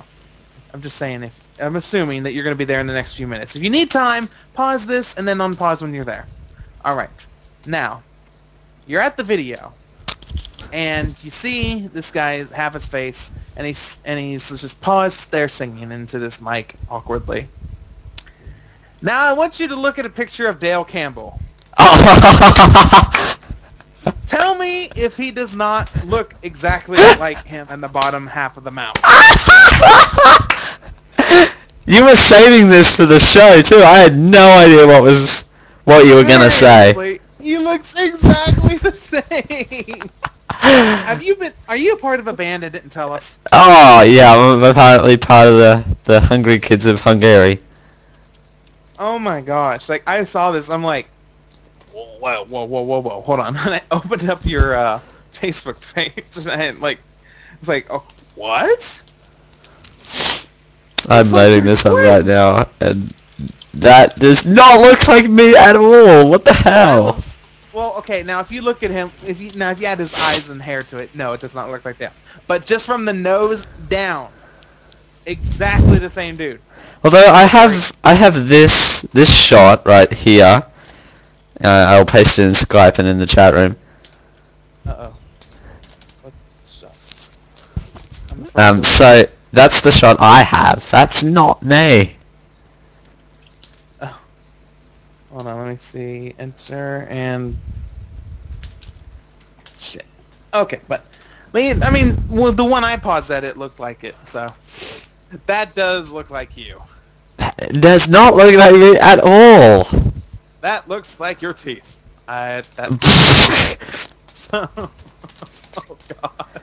I'm just saying, I'm assuming that you're going to be there in the next few minutes. If you need time, pause this and then unpause when you're there. All right. Now, you're at the video and you see this guy, half his face, and he's just paused there singing into this mic awkwardly. Now I want you to look at a picture of Dale Campbell. Tell me if he does not look exactly like him in the bottom half of the mouth. You were saving this for the show too. I had no idea what you were going to say. He looks exactly the same. Are you a part of a band that didn't tell us? Oh, yeah, I'm apparently part of the Hungry Kids of Hungary. Oh my gosh, like, I saw this, I'm like, whoa, hold on. And I opened up your Facebook page, and I was like, what? I'm loading this up right now, and that does not look like me at all, what the hell? Well, okay, now if you look at him, if you add his eyes and hair to it, no, it does not look like that. But just from the nose down, exactly the same dude. Although I have this shot right here. I'll paste it in Skype and in the chat room. Uh-oh. What shot? So that's the shot I have. That's not me. Hold on, let me see, enter, and... Shit. Okay, but... I mean, well, the one I paused at, it looked like it, so... That does look like you. That does not look like me at all! That looks like your teeth. So... Oh, God.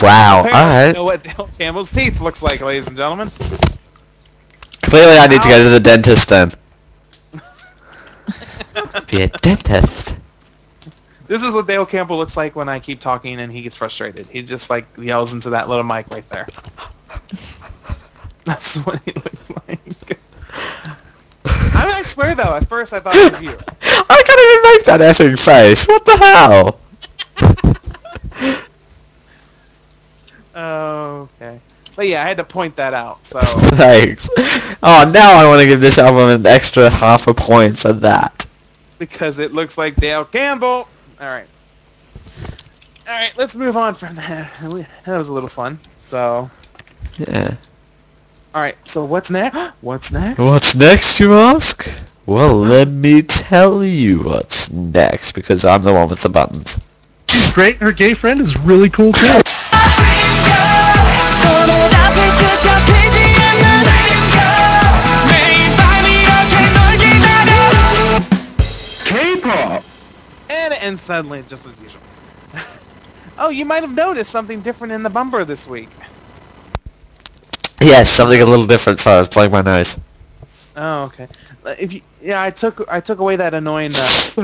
Wow, alright. I know what Dale Campbell's teeth looks like, ladies and gentlemen. Clearly I need to go to the dentist then. Be a dentist. This is what Dale Campbell looks like when I keep talking and he gets frustrated. He just like yells into that little mic right there. That's what he looks like. I mean, I swear though, at first I thought it was you. I can't even make that effing face. What the hell? Okay. But yeah, I had to point that out, so... Thanks. Oh, now I want to give this album an extra half a point for that. Because it looks like Dale Campbell! Alright. Alright, let's move on from that. That was a little fun, so... Yeah. Alright, so what's next? What's next? What's next, you ask? Well, let me tell you what's next, because I'm the one with the buttons. She's great, and her gay friend is really cool, too. then suddenly, just as usual. Oh, you might have noticed something different in the bumper this week. Yes, something a little different. Sorry, I was playing my nose. Oh, okay. If you, yeah, I took away that annoying. Took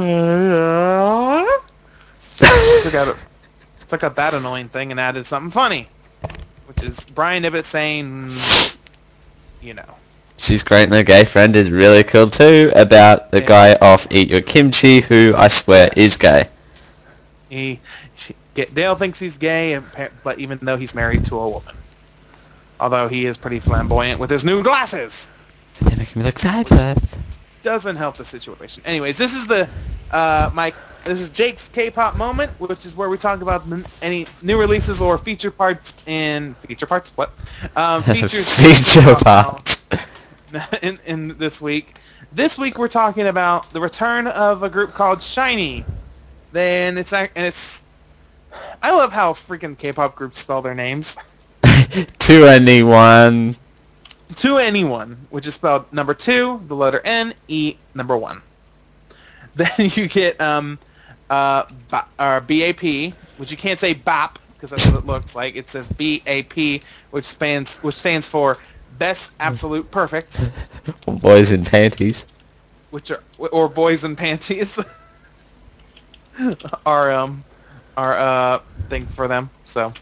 out that annoying thing and added something funny, which is Brian Ibbett saying, you know. She's great, no gay friend is really cool too. About the guy off Eat Your Kimchi, who I swear is gay. Dale thinks he's gay, but even though he's married to a woman, although he is pretty flamboyant with his new glasses. They make me look fabulous. Doesn't help the situation. Anyways, this is the this is Jake's K-pop moment, which is where we talk about any new releases or feature parts in feature parts. What? Feature parts. In this week. This week we're talking about the return of a group called SHINee. I love how freaking K-pop groups spell their names. To anyone, which is spelled number 2, the letter N, E, number 1. Then you get B.A.P, which you can't say BAP because that's what it looks like. It says B.A.P, which stands for Best Absolute Perfect. Or Boys in Panties. Or Boys in Panties. Our thing for them. So.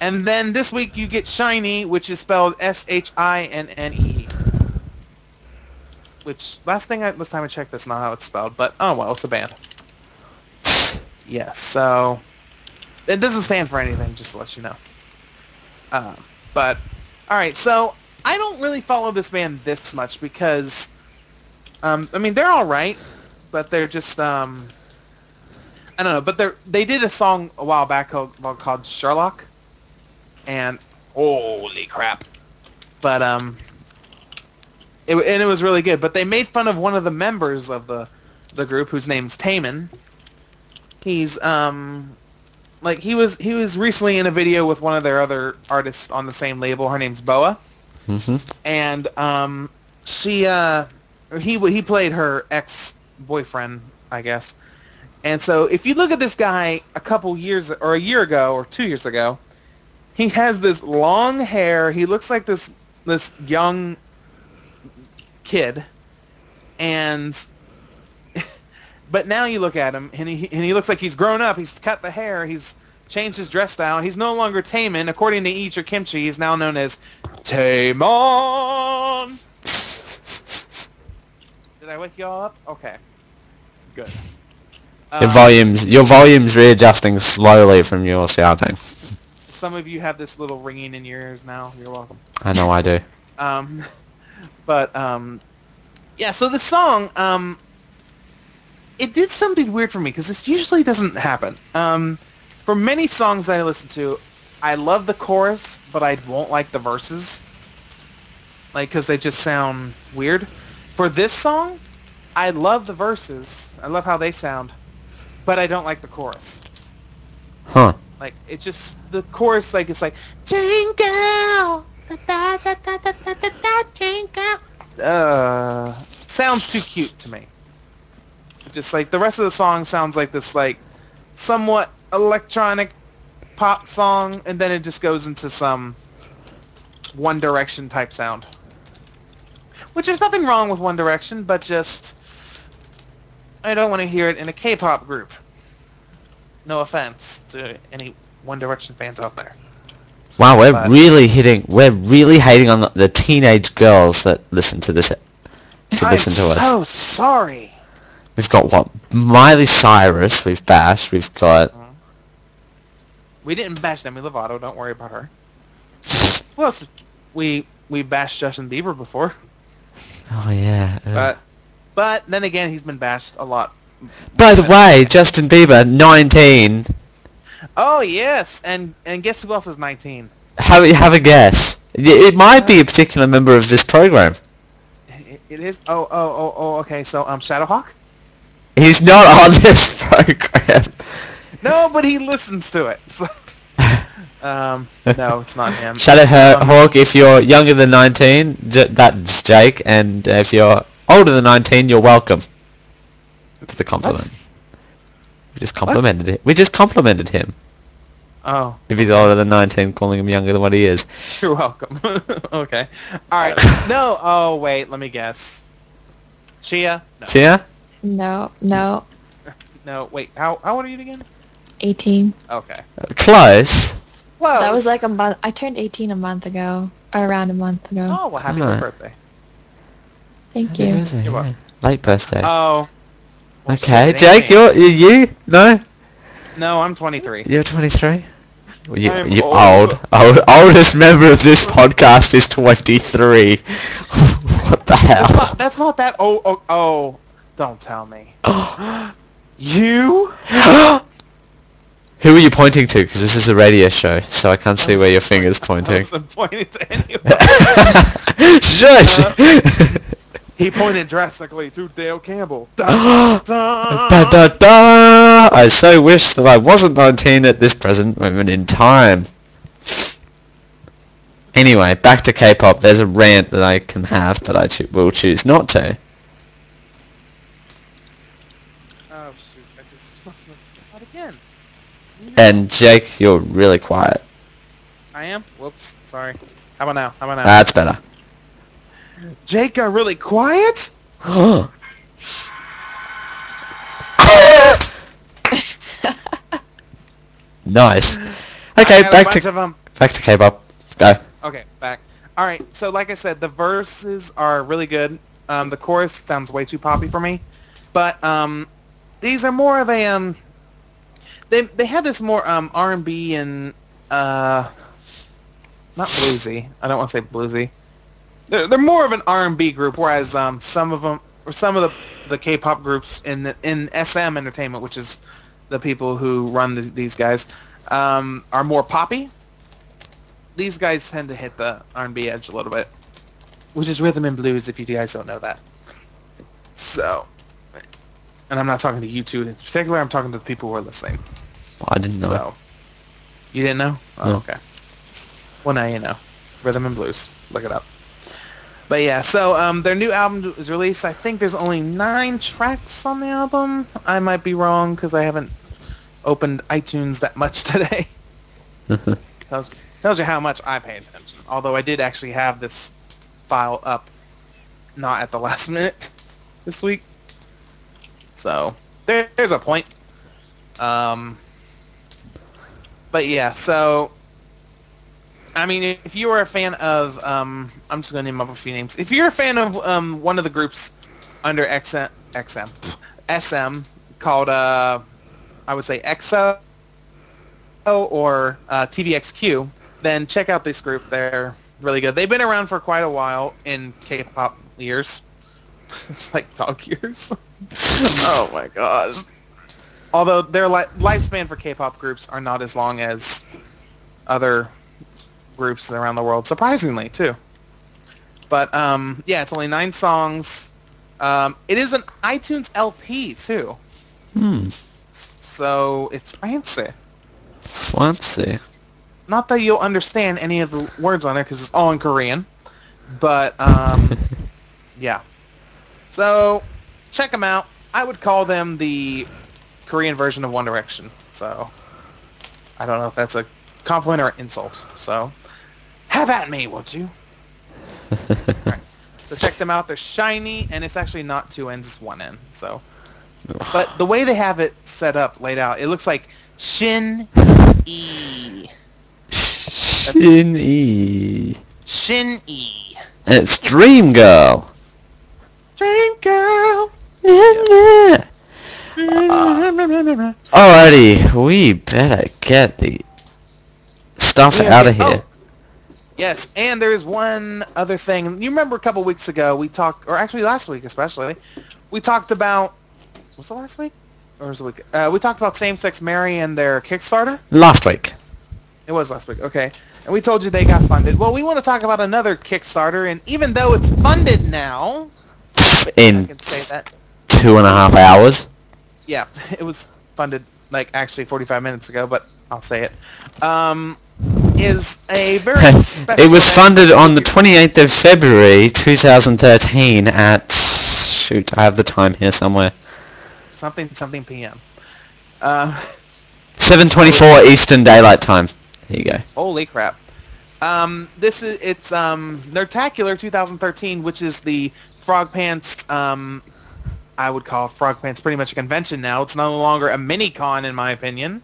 And then this week you get SHINee, which is spelled S-H-I-N-N-E. Which, last time I checked, that's not how it's spelled, but oh well, it's a band. Yes, yeah, so... It doesn't stand for anything, just to let you know. But, alright, so, I don't really follow this band this much, because... I mean, they're alright, but they're just, I don't know, but they did a song a while back called Sherlock. And holy crap, but it was really good. But they made fun of one of the members of the group, whose name's Taemin. He's like he was recently in a video with one of their other artists on the same label. Her name's Boa, and he played her ex-boyfriend, I guess. And so if you look at this guy a year ago or 2 years ago. He has this long hair. He looks like this young kid, but now you look at him and he looks like he's grown up. He's cut the hair. He's changed his dress style. He's no longer Taemin. According to Eat Your Kimchi, he's now known as Taemin. Did I wake you all up? Okay, good. Your volume's readjusting slowly from your shouting. Some of you have this little ringing in your ears now. You're welcome. I know I do. Yeah, so the song, it did something weird for me, because this usually doesn't happen. For many songs that I listen to, I love the chorus, but I won't like the verses, because they just sound weird. For this song, I love the verses. I love how they sound, but I don't like the chorus. Huh. It just, the chorus, it's like, Dream Girl, da-da-da-da-da-da-da-da, Dream Girl. Sounds too cute to me. Just, the rest of the song sounds like this, somewhat electronic pop song, and then it just goes into some One Direction type sound. Which, there's nothing wrong with One Direction, but just, I don't want to hear it in a K-pop group. No offense to any One Direction fans out there. Wow, we're really hating on the teenage girls that listen to this. I'm so sorry. We've got what? Miley Cyrus. We've bashed. We've got. We didn't bash Demi Lovato. Don't worry about her. Well, we bashed Justin Bieber before. Oh yeah. But then again, he's been bashed a lot. By the way, Justin Bieber, 19. Oh, yes. And guess who else is 19? Have a guess. It might be a particular member of this program. It is? Oh, okay. So, Shadowhawk? He's not on this program. No, but he listens to it. So. No, it's not him. Shadowhawk, if you're younger than 19, that's Jake. And if you're older than 19, you're welcome. That's the compliment. What? We just complimented him. We just complimented him. Oh. If he's older than 19, calling him younger than what he is. You're welcome. Okay. All right. No. Oh, wait. Let me guess. Chia? No. Chia? No. No. No. Wait. How old are you again? 18. Okay. Close. Whoa. That was like a month. I turned 18 a month ago. Or around a month ago. Oh, well, happy birthday. Thank you. You're welcome. Late birthday. Oh. Well, okay, Jake, you? No? No, I'm 23. You're 23? You're old. Oldest member of this podcast is 23. What the hell? That's not that old. Oh, don't tell me. You? Who are you pointing to? Because this is a radio show, so I can't see where your finger's pointing. I wasn't pointing to anyone. Shush! He pointed drastically to Dale Campbell. Da, da, da, da. I so wish that I wasn't 19 at this present moment in time. Anyway, back to K-pop. There's a rant that I can have, but I will choose not to. Oh, shoot. I just fucked up again. And Jake, you're really quiet. I am? Whoops. Sorry. How about now? How about now? That's better. Jake got really quiet? Huh. Nice. Okay, back to K-pop. Go. Okay, back. All right. So, like I said, the verses are really good. The chorus sounds way too poppy for me, but these are more of a They have this more R&B and not bluesy. I don't want to say bluesy. They're more of an R&B group, whereas some of the K-pop groups in SM Entertainment, which is the people who run these guys, are more poppy. These guys tend to hit the R&B edge a little bit, which is rhythm and blues. If you guys don't know that, so. And I'm not talking to you two in particular. I'm talking to the people who are listening. Well, I didn't know. So, you didn't know? Oh, no. Okay. Well, now you know. Rhythm and Blues. Look it up. But yeah, so their new album is released. I think there's only 9 tracks on the album. I might be wrong because I haven't opened iTunes that much today. Tells you how much I pay attention. Although I did actually have this file up, not at the last minute this week. So, there's a point. But yeah, so... I mean, if you are a fan of... I'm just going to name up a few names. If you're a fan of one of the groups under SM, called, I would say EXO or TVXQ, then check out this group. They're really good. They've been around for quite a while in K-pop years. It's like dog years. Oh my gosh. Although their lifespan for K-pop groups are not as long as other groups around the world, surprisingly, too. But, yeah, it's only 9 songs. It is an iTunes LP, too. Hmm. So it's fancy. Fancy. Not that you'll understand any of the words on it, because it's all in Korean. But, yeah. So... check them out. I would call them the Korean version of One Direction. So, I don't know if that's a compliment or an insult. So, have at me, won't you? Right. So check them out. They're shiny, and it's actually not 2 ends, it's 1 end. So, but the way they have it set up, laid out, it looks like Shin-E. Shin-E. Shin-E. And it's Dream Girl. Dream Girl. Yeah. Alrighty, we better get the stuff out of here. Oh. Yes, and there's one other thing. You remember a couple weeks ago we talked, or actually last week especially, we talked about, was it last week? Or was it week? We talked about Same-Sex Mary and their Kickstarter? Last week. It was last week, okay. And we told you they got funded. Well, we want to talk about another Kickstarter, and even though it's funded now... in 2.5 hours. Yeah, it was funded like actually 45 minutes ago, but I'll say it. Is a very special. It was funded on the 28th of February 2013 at shoot, I have the time here somewhere. Something p.m. 7:24 Eastern Daylight Time. There you go. Holy crap. It's Nerdtacular 2013, which is the Frog Pants, I would call Frog Pants pretty much a convention now. It's no longer a mini-con, in my opinion.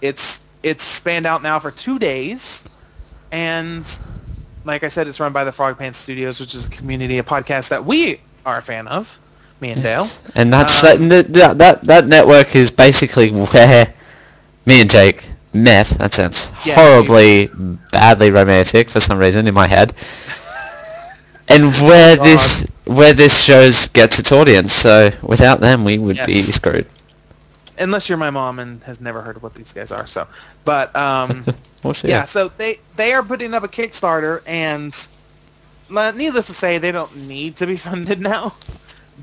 It's spanned out now for 2 days, and like I said, it's run by the Frog Pants Studios, which is a community of podcasts that we are a fan of, me and yes. Dale. And that's that network is basically where me and Jake met. That sounds horribly, badly romantic for some reason in my head. And where this show gets its audience, so without them we would be screwed. Unless you're my mom and has never heard of what these guys are, so. But, so they are putting up a Kickstarter, and needless to say, they don't need to be funded now.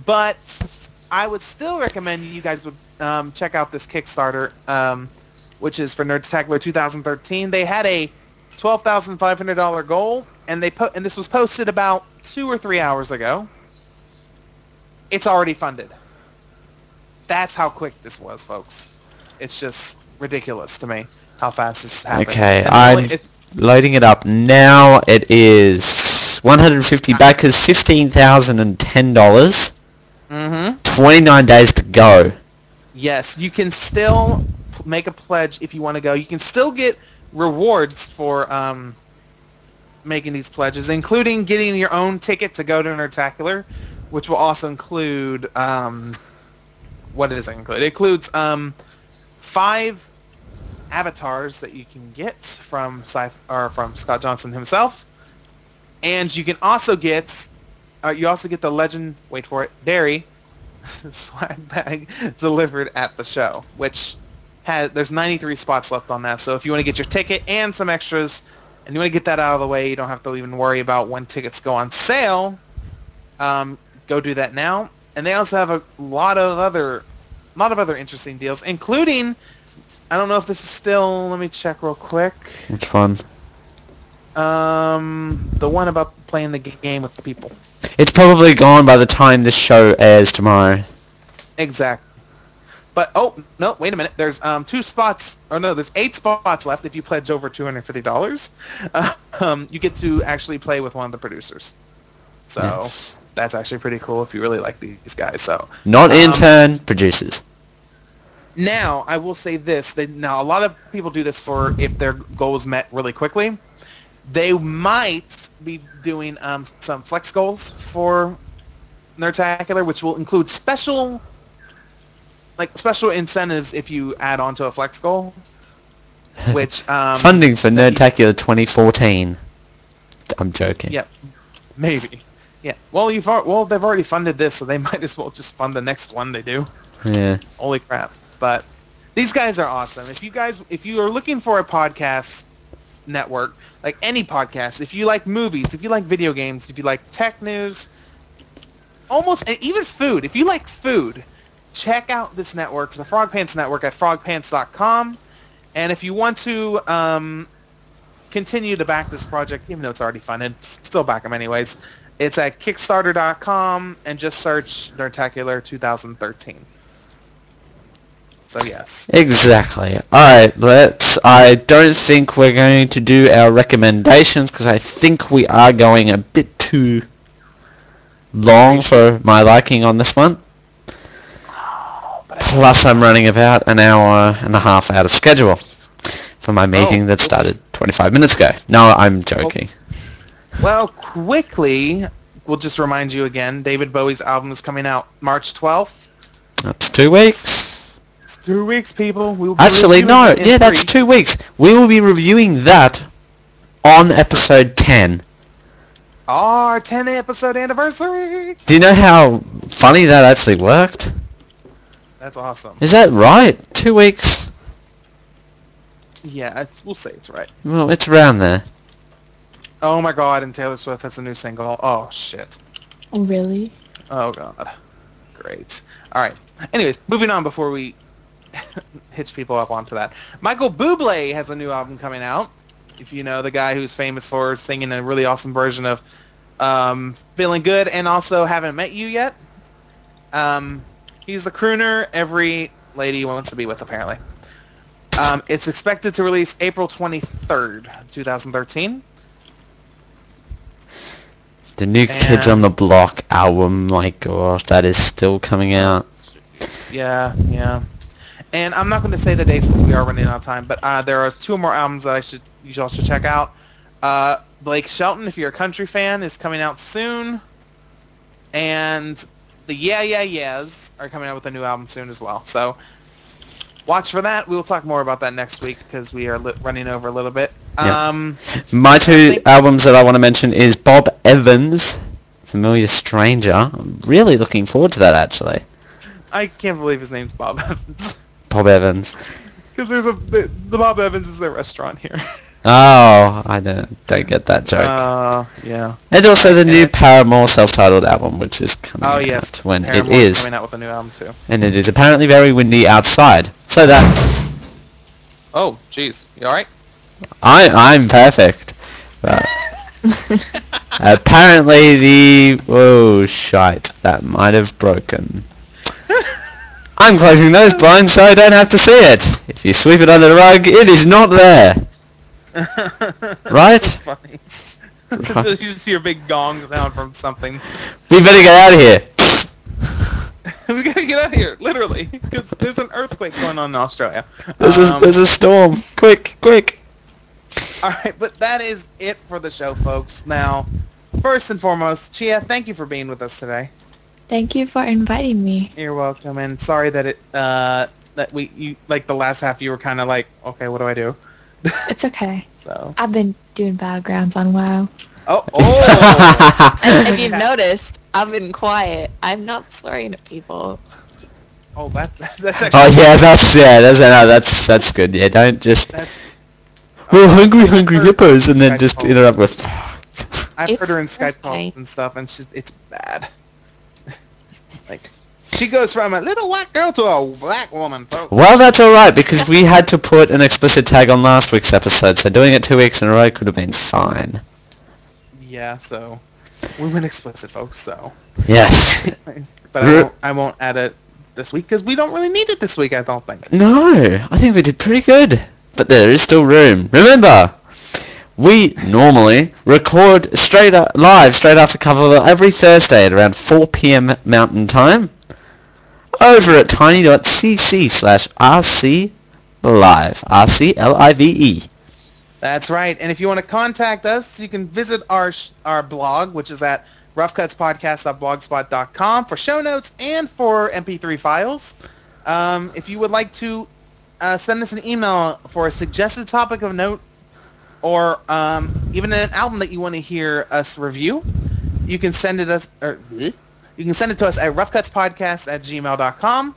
But I would still recommend you guys would check out this Kickstarter, which is for Nerdtacular 2013. They had a $12,500 goal, and this was posted about 2 or 3 hours ago. It's already funded. That's how quick this was, folks. It's just ridiculous to me how fast this happened. Okay, I'm loading it up now. It is 150 backers, $15,010. Mm-hmm. 29 days to go. Yes, you can still make a pledge if you want to go. You can still get rewards for making these pledges, including getting your own ticket to go to Nerdtacular, which will also include... what does it include? It includes 5 avatars that you can get from Scott Johnson himself, and you can also get the legend. Wait for it, dairy swag bag delivered at the show, which there's 93 spots left on that. So if you want to get your ticket and some extras, and you want to get that out of the way, you don't have to even worry about when tickets go on sale. Go do that now. And they also have a lot of other interesting deals, including, I don't know if this is still, let me check real quick. Which one? The one about playing the game with the people. It's probably gone by the time this show airs tomorrow. Exactly. But, oh, no, wait a minute. There's 8 spots left if you pledge over $250. You get to actually play with one of the producers. So... Yes. That's actually pretty cool if you really like these guys. So not intern producers. Now I will say this: now a lot of people do this for if their goals met really quickly. They might be doing some flex goals for Nerdtacular, which will include special incentives if you add on to a flex goal. Which funding for Nerdtacular 2014. I'm joking. Yep, yeah, maybe. Yeah, well, they've already funded this, so they might as well just fund the next one they do. Yeah. Holy crap! But these guys are awesome. If you are looking for a podcast network, like any podcast, if you like movies, if you like video games, if you like tech news, and even food. If you like food, check out this network, the Frog Pants Network, at frogpants.com. And if you want to continue to back this project, even though it's already funded, still back them anyways. It's at Kickstarter.com, and just search Nerdtacular 2013. So, yes. Exactly. Alright, I don't think we're going to do our recommendations, because I think we are going a bit too long for my liking on this one. Plus, I'm running about an hour and a half out of schedule for my meeting that started 25 minutes ago. No, I'm joking. Well, quickly, we'll just remind you again, David Bowie's album is coming out March 12th. That's 2 weeks. It's 2 weeks, people. We'll actually, no. Yeah, that's 2 weeks. We will be reviewing that on episode 10. Our 10th episode anniversary! Do you know how funny that actually worked? That's awesome. Is that right? 2 weeks? Yeah, we'll say it's right. Well, it's around there. Oh my god, and Taylor Swift has a new single. Oh, shit. Oh, really? Oh, god. Great. Alright. Anyways, moving on before we hitch people up onto that. Michael Bublé has a new album coming out. If you know the guy who's famous for singing a really awesome version of Feeling Good and also Haven't Met You Yet. He's a crooner. Every lady he wants to be with, apparently. It's expected to release April 23rd, 2013. The new Kids on the Block album, my gosh, that is still coming out. Yeah. And I'm not going to say the date since we are running out of time, but there are two more albums that you all should check out. Blake Shelton, if you're a country fan, is coming out soon. And the Yeah Yeah Yeahs are coming out with a new album soon as well. So watch for that. We will talk more about that next week because we are running over a little bit. Yeah. My two albums that I want to mention is Bob Evans, Familiar Stranger. I'm really looking forward to that, actually. I can't believe his name's Bob Evans. Bob Evans. Because there's the Bob Evans is a restaurant here. Oh, I don't get that joke. Yeah. And also the new Paramore self-titled album, which is coming out when Paramore's it is. Coming out with a new album too. And it is apparently very windy outside. So that. Oh, jeez. You all right? I'm perfect. But apparently the shite that might have broken. I'm closing those blinds so I don't have to see it. If you sweep it under the rug, it is not there. Right? That's funny. Right. You just hear a big gong sound from something. We better get out of here. We gotta get out of here, literally, because there's an earthquake going on in Australia. There's a storm. Quick. All right, but that is it for the show, folks. Now, first and foremost, Chia, thank you for being with us today. Thank you for inviting me. You're welcome, and sorry that the last half you were kind of like, okay, what do I do? It's okay. So I've been doing backgrounds on WoW. Oh! And if you've noticed, I've been quiet. I'm not swearing at people. Oh, that's actually. Oh yeah, that's good. Yeah, don't just. We're hungry hippos, and then just interrupt with. I've heard her in Skype calls and stuff, and it's bad. Like. She goes from a little white girl to a black woman, folks. Well, that's alright, because we had to put an explicit tag on last week's episode, so doing it 2 weeks in a row could have been fine. Yeah, so... We went explicit, folks, so... Yes. But I won't add it this week, because we don't really need it this week, I don't think. No, I think we did pretty good. But there is still room. Remember, we normally record straight after cover every Thursday at around 4 p.m. Mountain Time. Over at tiny.cc/RCLive. RCLIVE. That's right. And if you want to contact us, you can visit our blog, which is at roughcutspodcast.blogspot.com for show notes and for MP3 files. If you would like to send us an email for a suggested topic of note or even an album that you want to hear us review, you can send it us... You can send it to us at roughcutspodcast@gmail.com.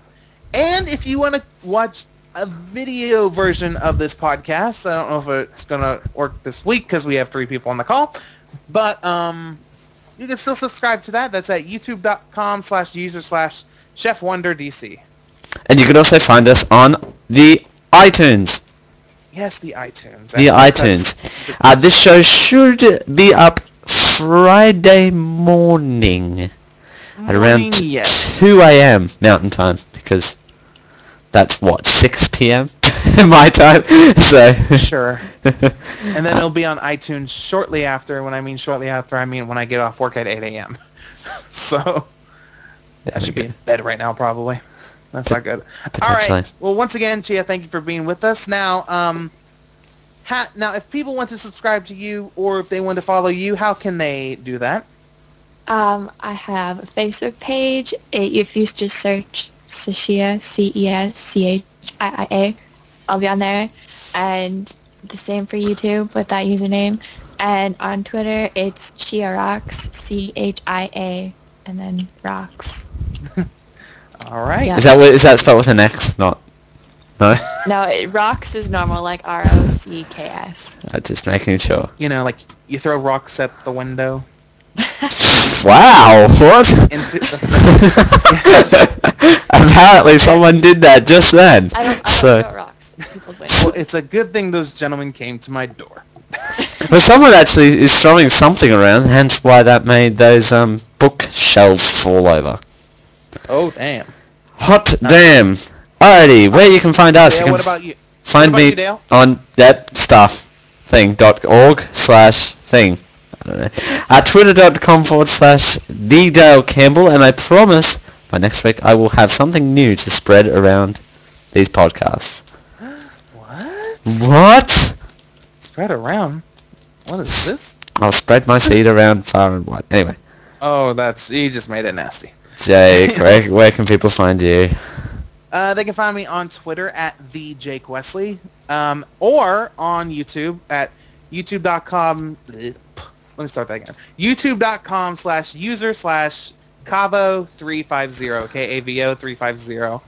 And if you want to watch a video version of this podcast, I don't know if it's going to work this week because we have 3 people on the call, but you can still subscribe to that. That's at youtube.com/user/ChefWonderDC. And you can also find us on the iTunes. Yes, the iTunes. The iTunes. This show should be up Friday morning. At around 2 a.m. Mountain Time, because that's, 6 p.m. my time, so... Sure. And then it'll be on iTunes shortly after. When I mean shortly after, I mean when I get off work at 8 a.m. So, I should be in bed right now, probably. That's not good. All right. Well, once again, Chia, thank you for being with us. Now, now, if people want to subscribe to you or if they want to follow you, how can they do that? I have a Facebook page. If you just search Ceschiia, C-E-S-C-H-I-I-A, I'll be on there. And the same for YouTube with that username. And on Twitter, it's Chia Rocks, C-H-I-A, and then Rocks. All right. Yeah. Is that spelled with an X? Not. No? No, Rocks is normal, like R-O-C-K-S. Just making sure. You know, like you throw rocks at the window. Wow, what? Apparently someone did that just then. I don't throw rocks in people's windows. Well, it's a good thing those gentlemen came to my door. Well, someone actually is throwing something around, hence why that made those bookshelves fall over. Oh, damn. Hot damn. Alrighty, where you can find us, Dale, you can find me on thatstuffthing.org/thing. I don't know. At twitter.com/DDaleCampbell, and I promise by next week I will have something new to spread around these podcasts. What? Spread around? What is this? I'll spread my seed around far and wide. Anyway. Oh, that's... You just made it nasty. Jake, where can people find you? They can find me on Twitter at TheJakeWesley, or on YouTube at youtube.com... Let me start that again. youtube.com/user/Kavo350, K-A-V-O 350.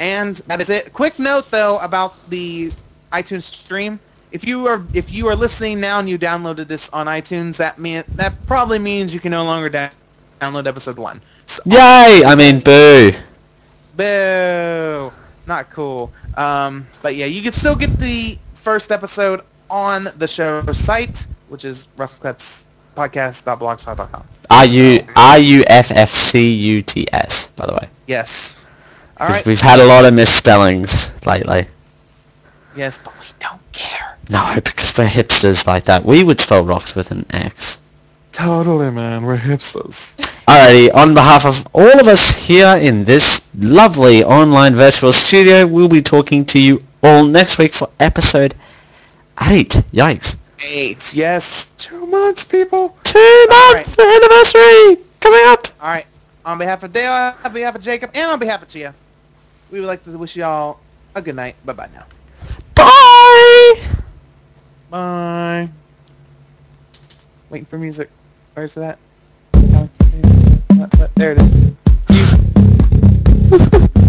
And that is it. Quick note, though, about the iTunes stream. If you are listening now and you downloaded this on iTunes, that probably means you can no longer download episode 1. So, yay! I mean, boo. Boo. Not cool. But yeah, you can still get the first episode on the show site, which is roughcutspodcast.blogspot.com. RUFFCUTS, by the way. Yes. All right. We've had a lot of misspellings lately. Yes, but we don't care. No, because we're hipsters like that. We would spell rocks with an X. Totally, man. We're hipsters. Alrighty, on behalf of all of us here in this lovely online virtual studio, we'll be talking to you all next week for episode 8. Yikes. 8. Yes. 2 months, people. 2 months. Right. Anniversary coming up. All right. On behalf of Dale, on behalf of Jacob, and on behalf of Chia, we would like to wish you all a good night. Bye-bye now. Bye! Bye. Waiting for music. Where's that? There it is.